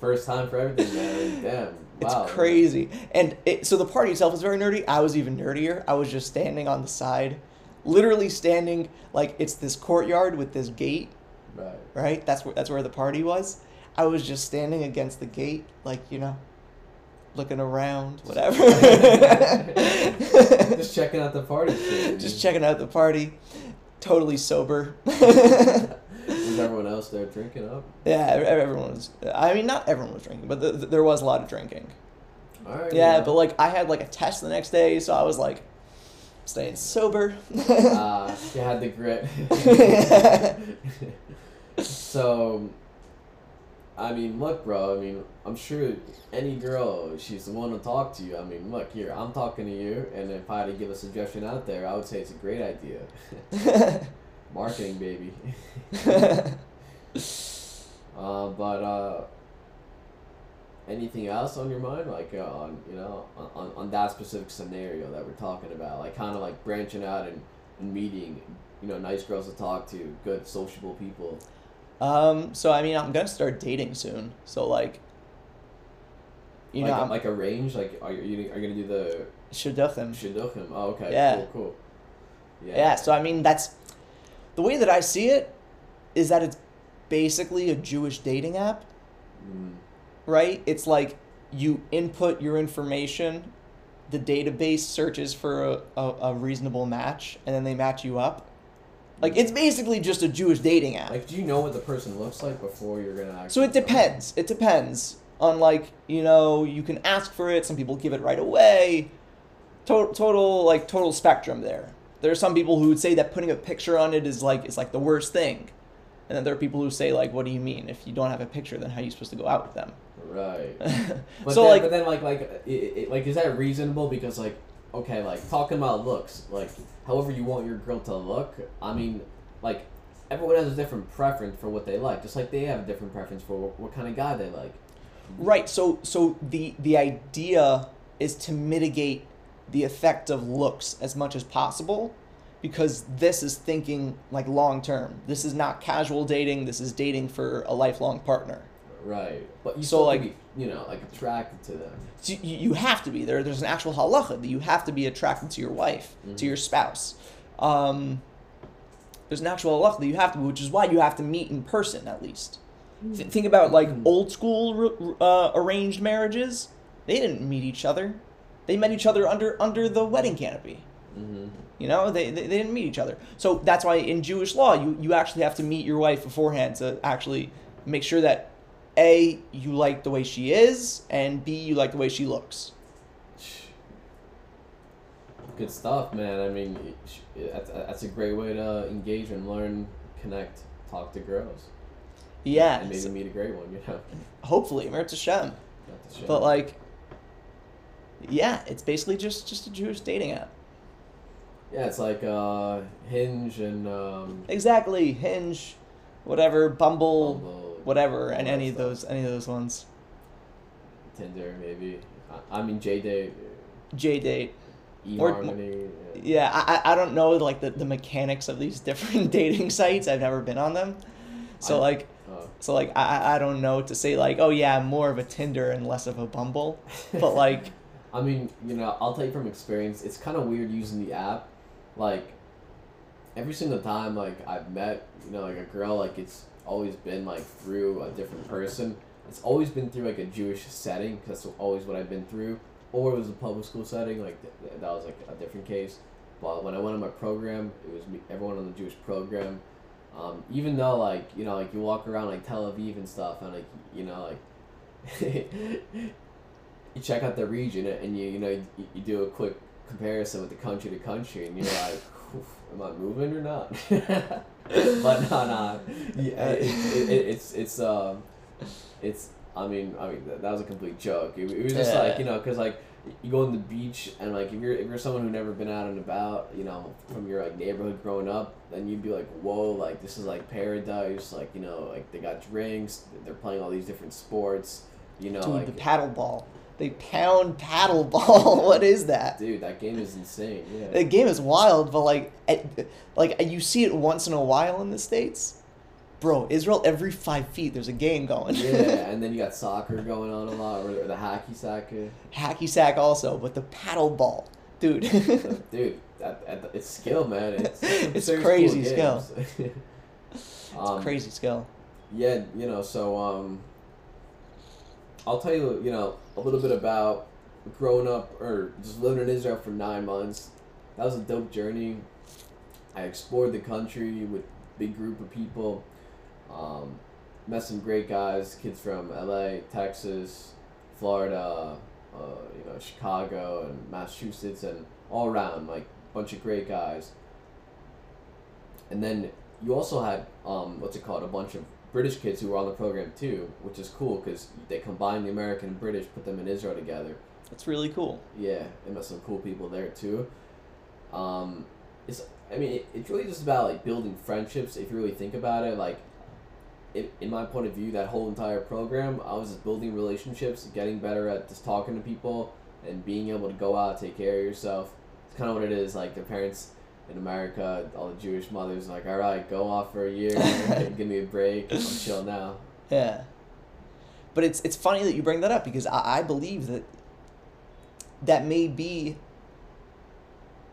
First time for everything, man. Damn. Wow. It's crazy. And so the party itself was very nerdy. I was even nerdier. I was just standing on the side. Literally standing, like, it's this courtyard with this gate. Right. Right? That's where the party was. I was just standing against the gate, like, you know, looking around, whatever. Just checking out the party. Dude. Just checking out the party. Totally sober. Was everyone else there drinking up? Yeah, everyone was. I mean, not everyone was drinking, but there was a lot of drinking. All right. Yeah, but, like, I had, like, a test the next day, so I was, like, staying sober. You had the grit. So, I mean, look, bro, I mean, I'm sure any girl, she's the one to talk to you. I mean, look, here, I'm talking to you, and if I had to give a suggestion out there, I would say it's a great idea. Marketing, baby. Anything else on your mind? Like, on that specific scenario that we're talking about, like, kind of, like, branching out and meeting, you know, nice girls to talk to, good, sociable people. So, I mean, I'm going to start dating soon. So, like, you know. Like, a range? Like, are you going to do the... Shidduchim. Oh, okay. Yeah. Cool. Yeah, so, I mean, that's... The way that I see it is that it's basically a Jewish dating app. Mm. Right? It's like you input your information, the database searches for a reasonable match, and then they match you up. Like, it's basically just a Jewish dating app. Like, do you know what the person looks like before you're going to actually... So it depends. It depends on, like, you know, you can ask for it. Some people give it right away. Total spectrum there. There are some people who would say that putting a picture on it is the worst thing. And then there are people who say, like, what do you mean? If you don't have a picture, then how are you supposed to go out with them? Right. But then, is that reasonable? Because, like... Okay, like, talking about looks, like, however you want your girl to look, I mean, like, everyone has a different preference for what they like, just like they have a different preference for what kind of guy they like. Right, so the idea is to mitigate the effect of looks as much as possible, because this is thinking, like, long-term. This is not casual dating, this is dating for a lifelong partner. Right. But you so like be, you know, like attracted to them. So you have to be there. There's an actual halacha that you have to be attracted to your wife, mm-hmm. to your spouse. There's an actual halacha that you have to, which is why you have to meet in person at least. Mm-hmm. Think about like old school arranged marriages. They didn't meet each other. They met each other under the wedding canopy. Mm-hmm. You know, they didn't meet each other. So that's why in Jewish law, you actually have to meet your wife beforehand to actually make sure that A, you like the way she is, and B, you like the way she looks. Good stuff, man. I mean, that's a great way to engage and learn, connect, talk to girls. Yeah. And maybe meet a great one, you know. Hopefully, Meretz Hashem. But like, yeah, it's basically just a Jewish dating app. Yeah, it's like Hinge and... Exactly, Hinge, whatever, Bumble, whatever, and any of those ones. Tinder, maybe. I mean, J-Date. J-Date. E-Harmony. Yeah, I don't know, like, the mechanics of these different dating sites. I've never been on them. So, I don't know to say, like, oh, yeah, I'm more of a Tinder and less of a Bumble. But, like... I mean, you know, I'll tell you from experience, it's kind of weird using the app. Like, every single time, like, I've met, you know, like, a girl, like, it's always been, like, through a different person. It's always been through, like, a Jewish setting, because that's always what I've been through. Or it was a public school setting, like, that was, like, a different case. But when I went on my program, it was everyone on the Jewish program. Even though, like, you know, like, you walk around, like, Tel Aviv and stuff, and, like, you know, like... You check out the region and you do a quick comparison with the country to country and you're like, am I moving or not? But no, yeah, it's I mean that was a complete joke. It was just like, you know, because like you go on the beach and like if you're someone who never been out and about, you know, from your like neighborhood growing up, then you'd be like, whoa, like this is like paradise, like, you know, like they got drinks, they're playing all these different sports, you know. Dude, like the paddle ball. They pound paddle ball. What is that? Dude, that game is insane. Yeah. The game is wild, but like you see it once in a while in the States. Bro, Israel, every 5 feet there's a game going. Yeah, and then you got soccer going on a lot, or the hacky sack. Hacky sack also, but the paddle ball. Dude. Dude, it's skill, man. It's crazy skill. It's crazy skill. Yeah, you know, so... I'll tell you, you know, a little bit about growing up or just living in Israel for 9 months. That was a dope journey. I explored the country with a big group of people. Met some great guys, kids from LA, Texas, Florida, you know, Chicago and Massachusetts and all around, like a bunch of great guys. And then you also had, a bunch of British kids who were on the program too, which is cool because they combine the American and British, put them in Israel together. That's really cool. Yeah, they met some cool people there too. It's really just about like building friendships if you really think about it. Like, in my point of view, that whole entire program, I was just building relationships, getting better at just talking to people and being able to go out, take care of yourself. It's kind of what it is. Like their parents. In America, all the Jewish mothers are like, all right, go off for a year, give me a break, I'm chill now. Yeah. But it's funny that you bring that up because I believe that may be,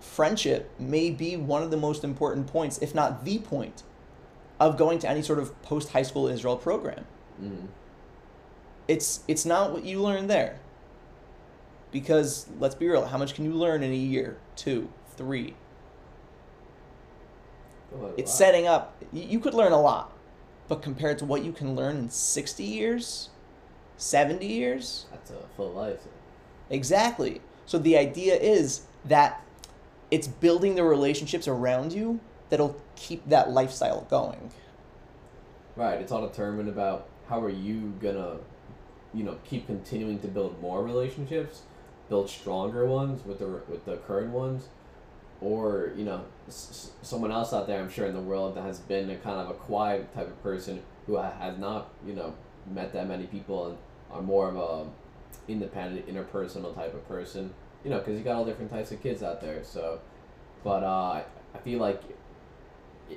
friendship may be one of the most important points, if not the point, of going to any sort of post-high school Israel program. Mm-hmm. It's not what you learn there. Because, let's be real, how much can you learn in a year, 2, 3? It's setting up. You could learn a lot, but compared to what you can learn in 60 years, 70 years. That's a full life. Exactly. So the idea is that it's building the relationships around you that'll keep that lifestyle going. Right. It's all determined about how are you going to, you know, keep continuing to build more relationships, build stronger ones with the current ones. Or, you know, someone else out there, I'm sure, in the world that has been a kind of a quiet type of person who has not, you know, met that many people and are more of a independent, interpersonal type of person. You know, because you got all different types of kids out there. So, but I feel like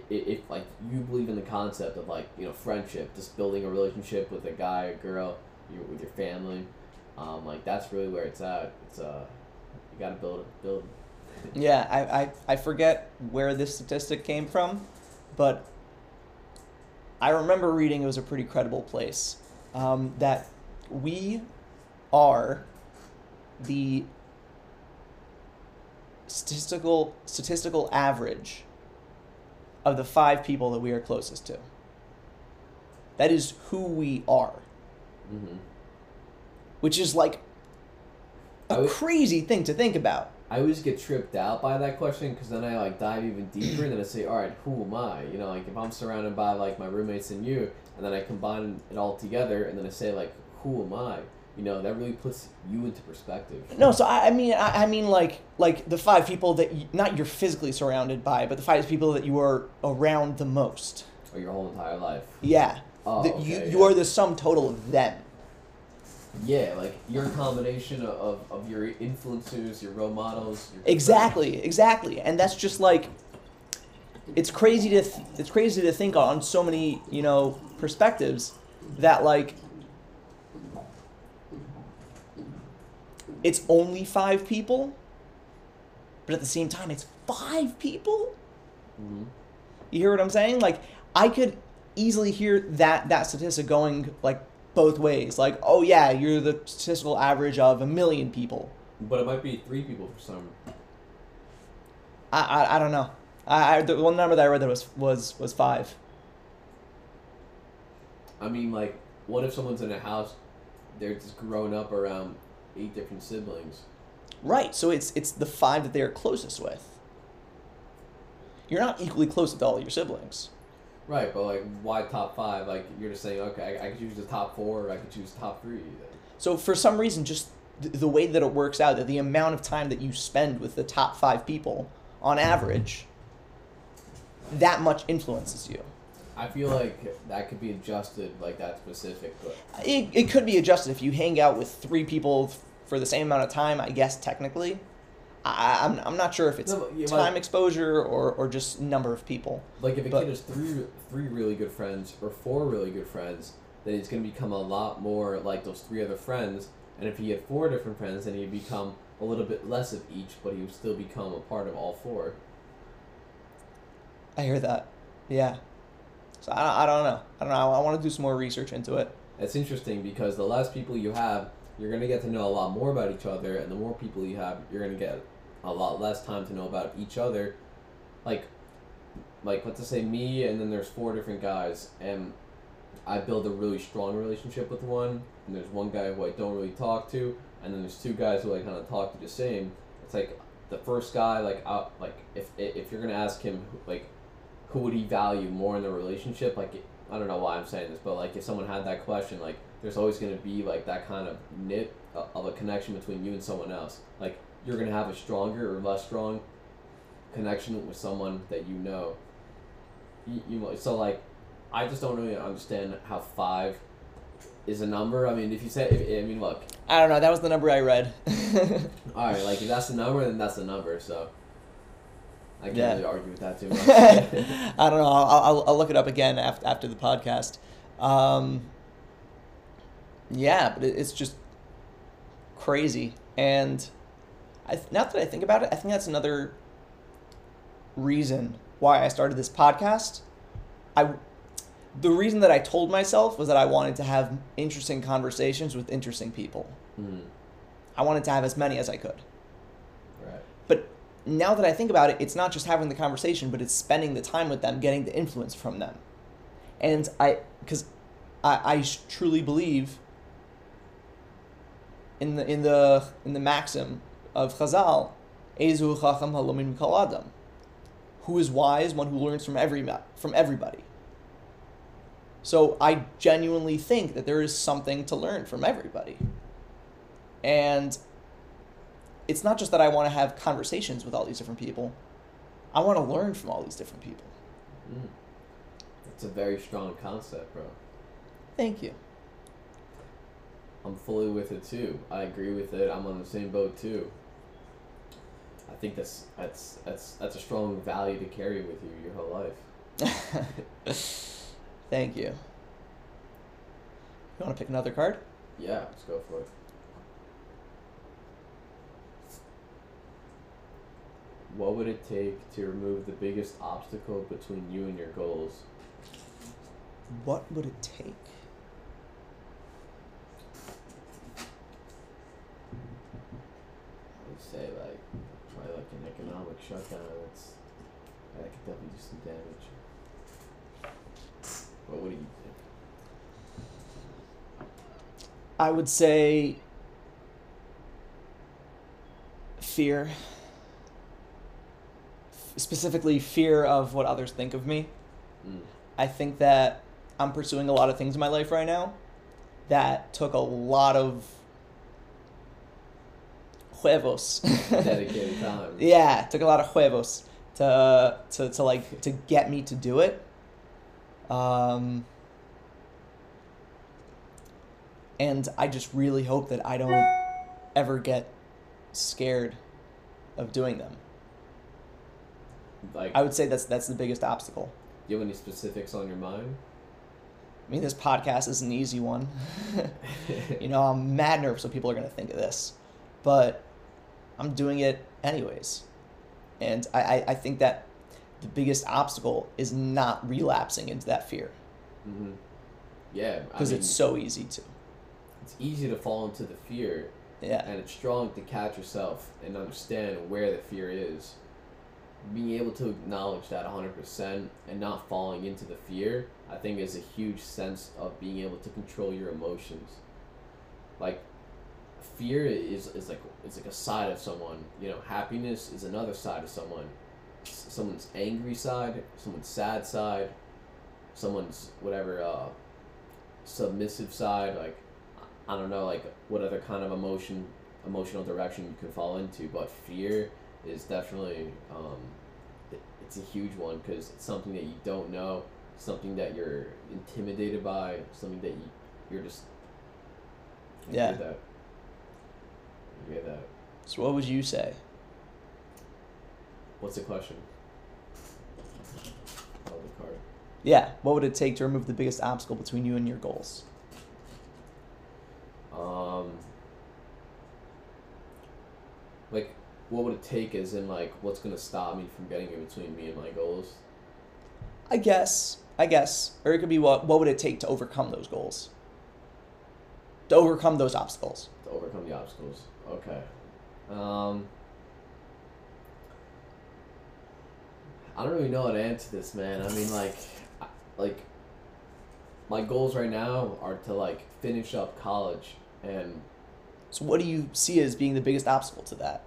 if like you believe in the concept of like, you know, friendship, just building a relationship with a guy or girl, with your family, like that's really where it's at. It's you gotta build. Yeah, I forget where this statistic came from, but I remember reading it was a pretty credible place, that we are the statistical average of the 5 people that we are closest to. That is who we are. Mm-hmm. Which is like a crazy thing to think about. I always get tripped out by that question, because then I like dive even deeper and then I say, all right, who am I? You know, like if I'm surrounded by like my roommates and you, and then I combine it all together and then I say like, who am I? You know, that really puts you into perspective. No, so I mean like the 5 people that not you're physically surrounded by, but the 5 people that you are around the most. Or your whole entire life. Yeah. Oh, you are the sum total of them. Yeah, like your combination of your influences, your role models. Your exactly, and that's just like, it's crazy to think on so many, you know, perspectives, that like, it's only 5 people, but at the same time, it's 5 people. Mm-hmm. You hear what I'm saying? Like I could easily hear that statistic going like both ways, like, oh yeah, you're the statistical average of 1 million people, but it might be 3 people for some. I don't know. The one number that I read that was 5. I mean, like, what if someone's in a house, they're just growing up around 8 different siblings? Right. So it's the 5 that they are closest with. You're not equally close with all your siblings. Right, but like, why top 5? Like, you're just saying, okay, I could choose the top 4, or I could choose top 3. So for some reason, just the way that it works out, that the amount of time that you spend with the top 5 people, on average, that much influences you. I feel like that could be adjusted, like that specific. But it could be adjusted if you hang out with 3 people for the same amount of time, I guess, technically. I'm not sure if it's time exposure or just number of people. Like if a kid has three really good friends or 4 really good friends, then it's going to become a lot more like those 3 other friends. And if he had 4 different friends, then he'd become a little bit less of each, but he would still become a part of all 4. I hear that. Yeah. So I don't know. I want to do some more research into it. That's interesting, because the less people you have, you're going to get to know a lot more about each other, and the more people you have, you're going to get a lot less time to know about each other. Like let's say me, and then there's 4 different guys, and I build a really strong relationship with one, and there's one guy who I don't really talk to, and then there's 2 guys who I kind of talk to the same. It's like the first guy, if you're going to ask him, like, who would he value more in the relationship, like, I don't know why I'm saying this, but like if someone had that question, like, there's always going to be like that kind of nip of a connection between you and someone else. Like, you're going to have a stronger or less strong connection with someone that you know. So like, I just don't really understand how 5 is a number. I mean, if you say, look. I don't know. That was the number I read. All right. Like, if that's the number, then that's the number. So I can't really argue with that too much. I don't know. I'll look it up again after the podcast. Yeah, but it's just crazy. And now that I think about it, I think that's another reason why I started this podcast. The reason that I told myself was that I wanted to have interesting conversations with interesting people. Mm. I wanted to have as many as I could. Right. But now that I think about it, it's not just having the conversation, but it's spending the time with them, getting the influence from them. And I truly believe in the maxim of Chazal, Ezu Chacham Halomin Mikol Adam, who is wise, one who learns from everybody. So I genuinely think that there is something to learn from everybody, and it's not just that I want to have conversations with all these different people; I want to learn from all these different people. Mm. It's a very strong concept, bro. Thank you. I'm fully with it too. I agree with it. I'm on the same boat too. I think that's a strong value to carry with you your whole life. Thank you. You want to pick another card? Yeah, let's go for it. What would it take to remove the biggest obstacle between you and your goals? What would it take? I would say, like, probably like an economic shutdown. That could definitely do some damage. But what do you think? I would say fear. Specifically fear of what others think of me. Mm. I think that I'm pursuing a lot of things in my life right now that took a lot of huevos. Dedicated time. Yeah, took a lot of huevos to get me to do it. And I just really hope that I don't ever get scared of doing them. Like, I would say that's the biggest obstacle. Do you have any specifics on your mind? I mean, this podcast is an easy one. You know, I'm mad nervous what people are going to think of this. But I'm doing it anyways. And I think that the biggest obstacle is not relapsing into that fear. Mm-hmm. Yeah. Because it's so easy to. It's easy to fall into the fear. Yeah. And it's strong to catch yourself and understand where the fear is. Being able to acknowledge that 100% and not falling into the fear, I think, is a huge sense of being able to control your emotions. Like, fear is like a side of someone. You know, happiness is another side of someone. Someone's angry side, someone's sad side, someone's whatever submissive side. Like, I don't know, like what other kind of emotional direction you can fall into, but fear is definitely it's a huge one because it's something that you don't know, something that you're intimidated by, something that you're just... Yeah. You hear that. So what would you say? What's the question? Oh, the card. Yeah. What would it take to remove the biggest obstacle between you and your goals? Like, what would it take as in, like, what's going to stop me from getting in between me and my goals? I guess. Or it could be what would it take to overcome those goals? To overcome those obstacles. To overcome the obstacles. Okay. I don't really know how to answer this, man. I mean, like my goals right now are to, like, finish up college. And so what do you see as being the biggest obstacle to that?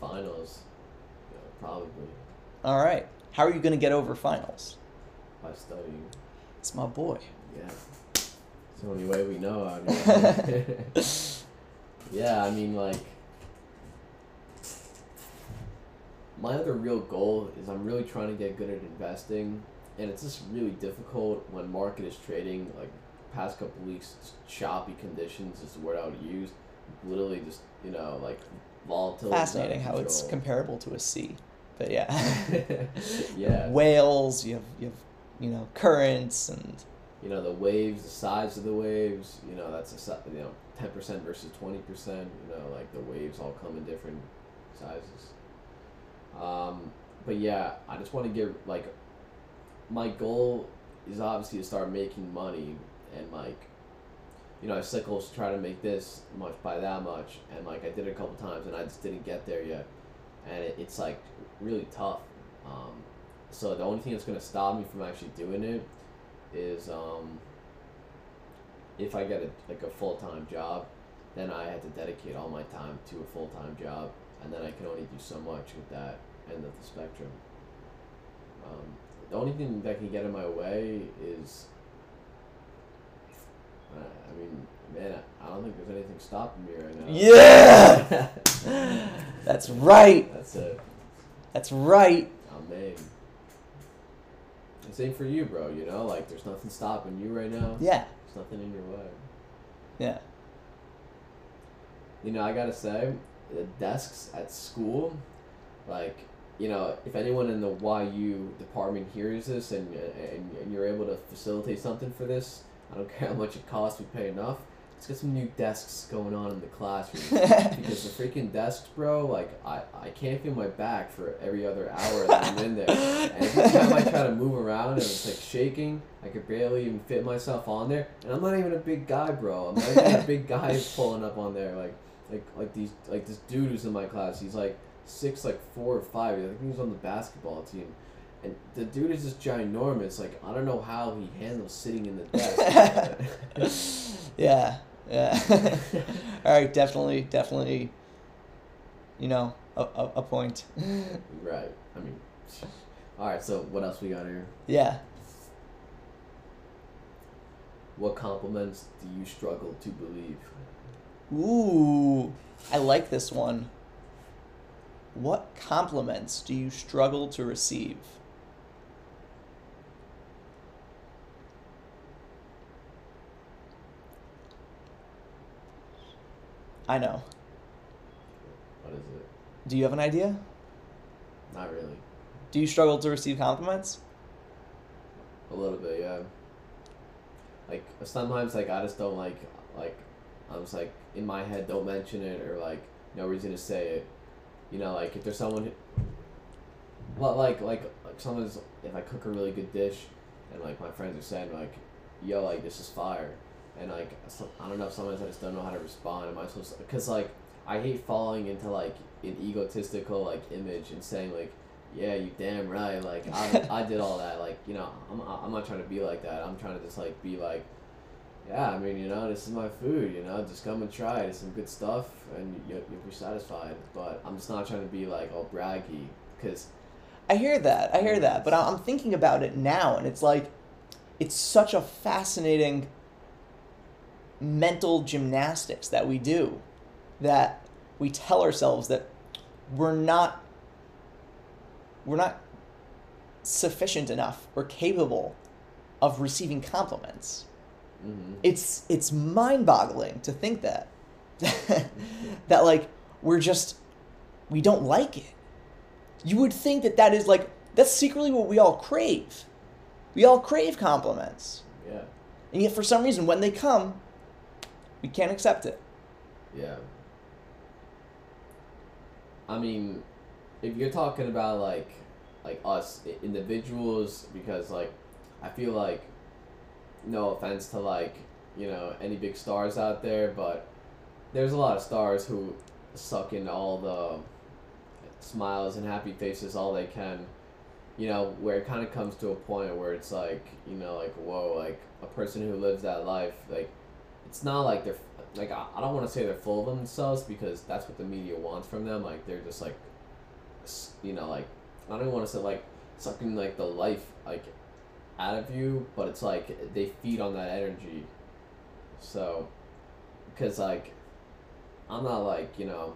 Finals, yeah, probably. All right. How are you going to get over finals? By studying. It's my boy. Yeah. It's the only way we know. I mean. Yeah, I mean, like, my other real goal is I'm really trying to get good at investing, and it's just really difficult when market is trading. Like, the past couple of weeks, choppy conditions is the word I would use. Literally just, you know, like... Fascinating how it's comparable to a sea, but yeah, yeah. Whales, you have currents and the waves, the size of the waves. You know, that's 10% versus 20%. You know, like the waves all come in different sizes. But yeah, I just want to get like my goal is obviously to start making money and like. You know, I set goals to try to make this much by that much, and like I did it a couple times, and I just didn't get there yet, and it's like really tough. So the only thing that's gonna stop me from actually doing it is if I get a full-time job, then I have to dedicate all my time to a full-time job, and then I can only do so much with that end of the spectrum. The only thing that can get in my way is. I mean, man, I don't think there's anything stopping me right now. Yeah! That's right. That's it. That's right. Amen. Same for you, bro. You know, like, there's nothing stopping you right now. Yeah. There's nothing in your way. Yeah. You know, I gotta say, the desks at school, like, you know, if anyone in the YU department hears this and you're able to facilitate something for this, I don't care how much it costs, we pay enough. Let's get some new desks going on in the classroom. Because the freaking desks, bro, like, I can't feel my back for every other hour that I'm in there. And every time I try to move around and it's, like, shaking, I could barely even fit myself on there. And I'm not even a big guy, bro. I'm not even a big guy pulling up on there. Like this dude who's in my class, he's, like, 6'4" or 5". I think he was on the basketball team. And the dude is just ginormous. Like, I don't know how he handles sitting in the desk. Yeah. All right, definitely, you know, a point. Right. I mean, all right, so what else we got here? Yeah. What compliments do you struggle to believe? Ooh, I like this one. What compliments do you struggle to receive? I know. What is it? Do you have an idea? Not really. Do you struggle to receive compliments? A little bit, yeah. Like, sometimes, like, I just don't, like, I'm just, like, in my head, don't mention it, or, like, no reason to say it. You know, like, if there's someone who, well, like someone's, if I cook a really good dish, and, like, my friends are saying, like, yo, like, this is fire. And, like, I don't know, sometimes I just don't know how to respond. Am I supposed to, because, like, I hate falling into, like, an egotistical, like, image and saying, like, yeah, you damn right, like, I did all that. Like, you know, I'm not trying to be like that. I'm trying to just, like, be like, yeah, I mean, you know, this is my food, you know, just come and try it. It's some good stuff, and you'll be satisfied. But I'm just not trying to be, like, all braggy, because... I hear that, but I'm thinking about it now, and it's, like, it's such a fascinating... mental gymnastics that we do, that we tell ourselves that we're not sufficient enough or capable of receiving compliments. Mm-hmm. It's mind-boggling to think that that, like, we don't like it. You would think that is, like, that's secretly what we all crave. We all crave compliments. Yeah. And yet for some reason when they come, we can't accept it. Yeah. I mean, if you're talking about, like us individuals, because, like, I feel like, no offense to, like, you know, any big stars out there, but there's a lot of stars who suck in all the smiles and happy faces all they can, you know, where it kind of comes to a point where it's like, you know, like, whoa, like, a person who lives that life, like, it's not like they're, like, I don't want to say they're full of themselves, because that's what the media wants from them. Like, they're just, like, you know, like, I don't even want to say, like, sucking, like, the life, like, out of you, but it's, like, they feed on that energy. So, because, like, I'm not, like, you know,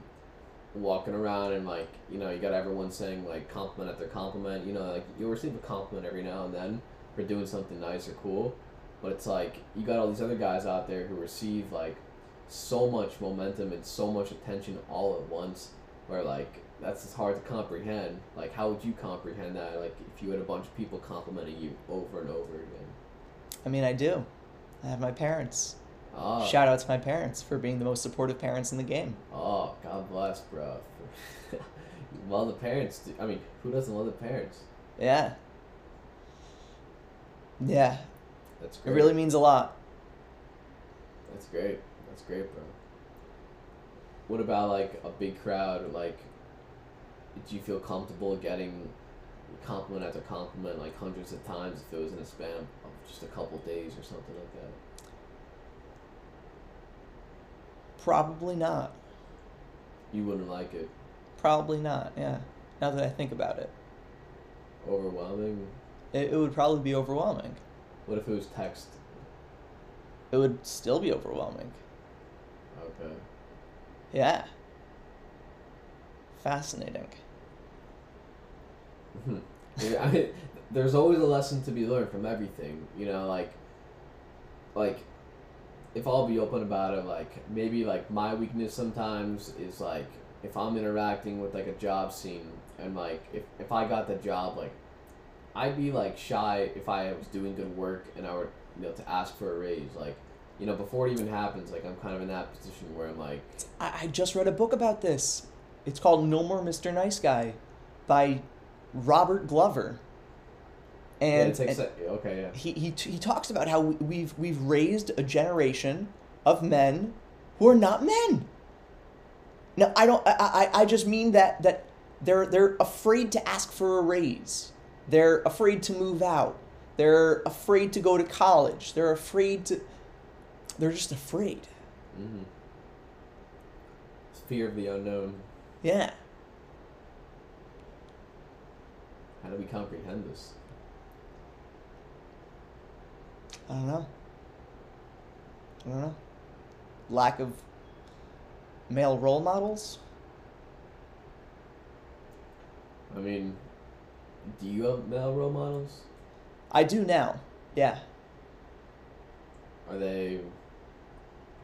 walking around and, like, you know, you got everyone saying, like, compliment after compliment. You know, like, you'll receive a compliment every now and then for doing something nice or cool. But it's like, you got all these other guys out there who receive, like, so much momentum and so much attention all at once, where, like, that's just hard to comprehend. Like, how would you comprehend that, like, if you had a bunch of people complimenting you over and over again? I mean, I do. I have my parents. Oh. Shout out to my parents for being the most supportive parents in the game. Oh, God bless, bro. Well, the parents, I mean, who doesn't love the parents? Yeah. Yeah. That's great. It really means a lot. That's great, bro. What about, like, a big crowd? Like, do you feel comfortable getting compliment after compliment, like, hundreds of times if it was in a span of just a couple days or something like that? Probably not. You wouldn't like it? Probably not, yeah. Now that I think about it. Overwhelming? It would probably be overwhelming. What if it was text? It would still be overwhelming. Okay. Yeah. Fascinating. Yeah, I mean, there's always a lesson to be learned from everything, you know, like, if I'll be open about it, like, maybe, like, my weakness sometimes is, like, if I'm interacting with, like, a job scene and like if I got that job, like I'd be like shy if I was doing good work and I were, you know, to ask for a raise, like, you know, before it even happens, like I'm kind of in that position where I'm like, I just read a book about this. It's called No More Mr. Nice Guy by Robert Glover. And, yeah, he talks about how we've raised a generation of men who are not men. Now I just mean that they're afraid to ask for a raise. They're afraid to move out. They're afraid to go to college. They're afraid to. They're just afraid. Mm-hmm. It's fear of the unknown. Yeah. How do we comprehend this? I don't know. Lack of male role models? I mean, do you have male role models? I do now, yeah. Are they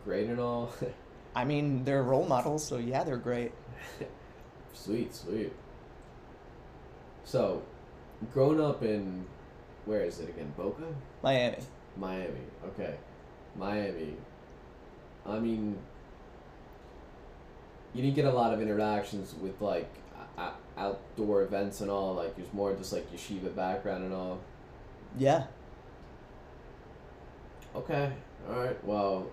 great and all? I mean, they're role models, so yeah, they're great. Sweet. So, growing up in, where is it again, Boca? Miami, okay. I mean, you didn't get a lot of interactions with, like, outdoor events and all. Like, there's more just, like, yeshiva background and all. Yeah. Okay. All right. Well,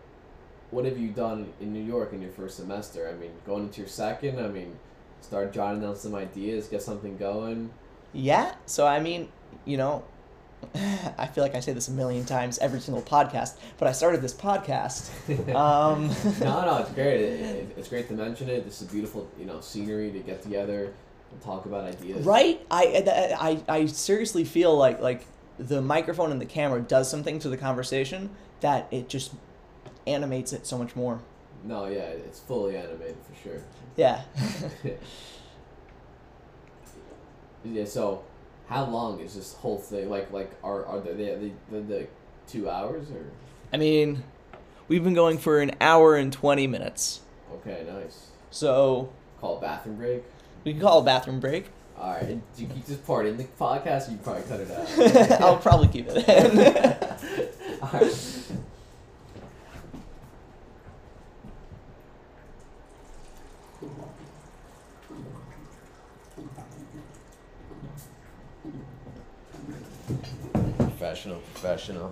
what have you done in New York in your first semester? I mean, going into your second, I mean, start jotting down some ideas, get something going. Yeah. So, I mean, you know, I feel like I say this a million times every single podcast, but I started this podcast. No, it's great. It's great to mention it. This is beautiful, you know, scenery to get together and talk about ideas. Right? I seriously feel like the microphone and the camera does something to the conversation that it just animates it so much more. No, yeah, it's fully animated for sure. Yeah. Yeah. So, how long is this whole thing? Like are they 2 hours or? I mean, we've been going for an hour and 20 minutes. Okay, nice. So call a bathroom break. We can call a bathroom break. All right. Do you keep this part in the podcast? Or you probably cut it out. I'll probably keep it in. All right. Professional.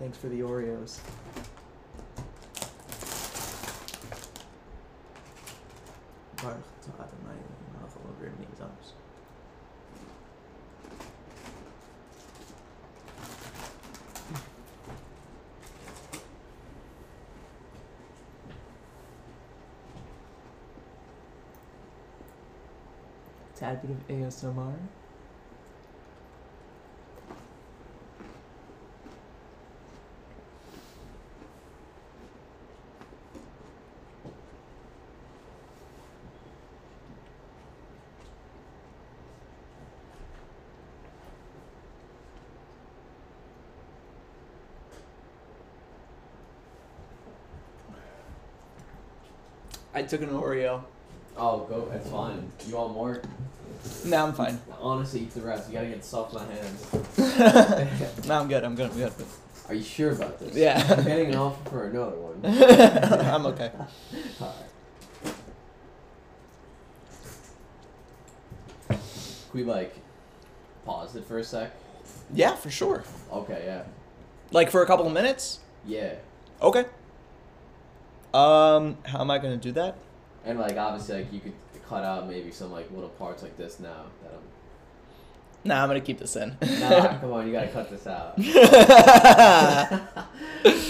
Thanks for the Oreos. Tad bit of ASMR. I took an Oreo. Oh, go. It's fine. You want more? No, I'm fine. Honestly, eat the rest. You gotta get soft in my hands. No, I'm good. Are you sure about this? Yeah. I'm getting an offer for another one. I'm okay. All right. Can we, like, pause it for a sec? Yeah, for sure. Okay, yeah. Like, for a couple of minutes? Yeah. Okay. How am I gonna do that? And like obviously, like you could cut out maybe some like little parts like this now that I'm. Nah, I'm gonna keep this in. Nah, come on, you gotta cut this out.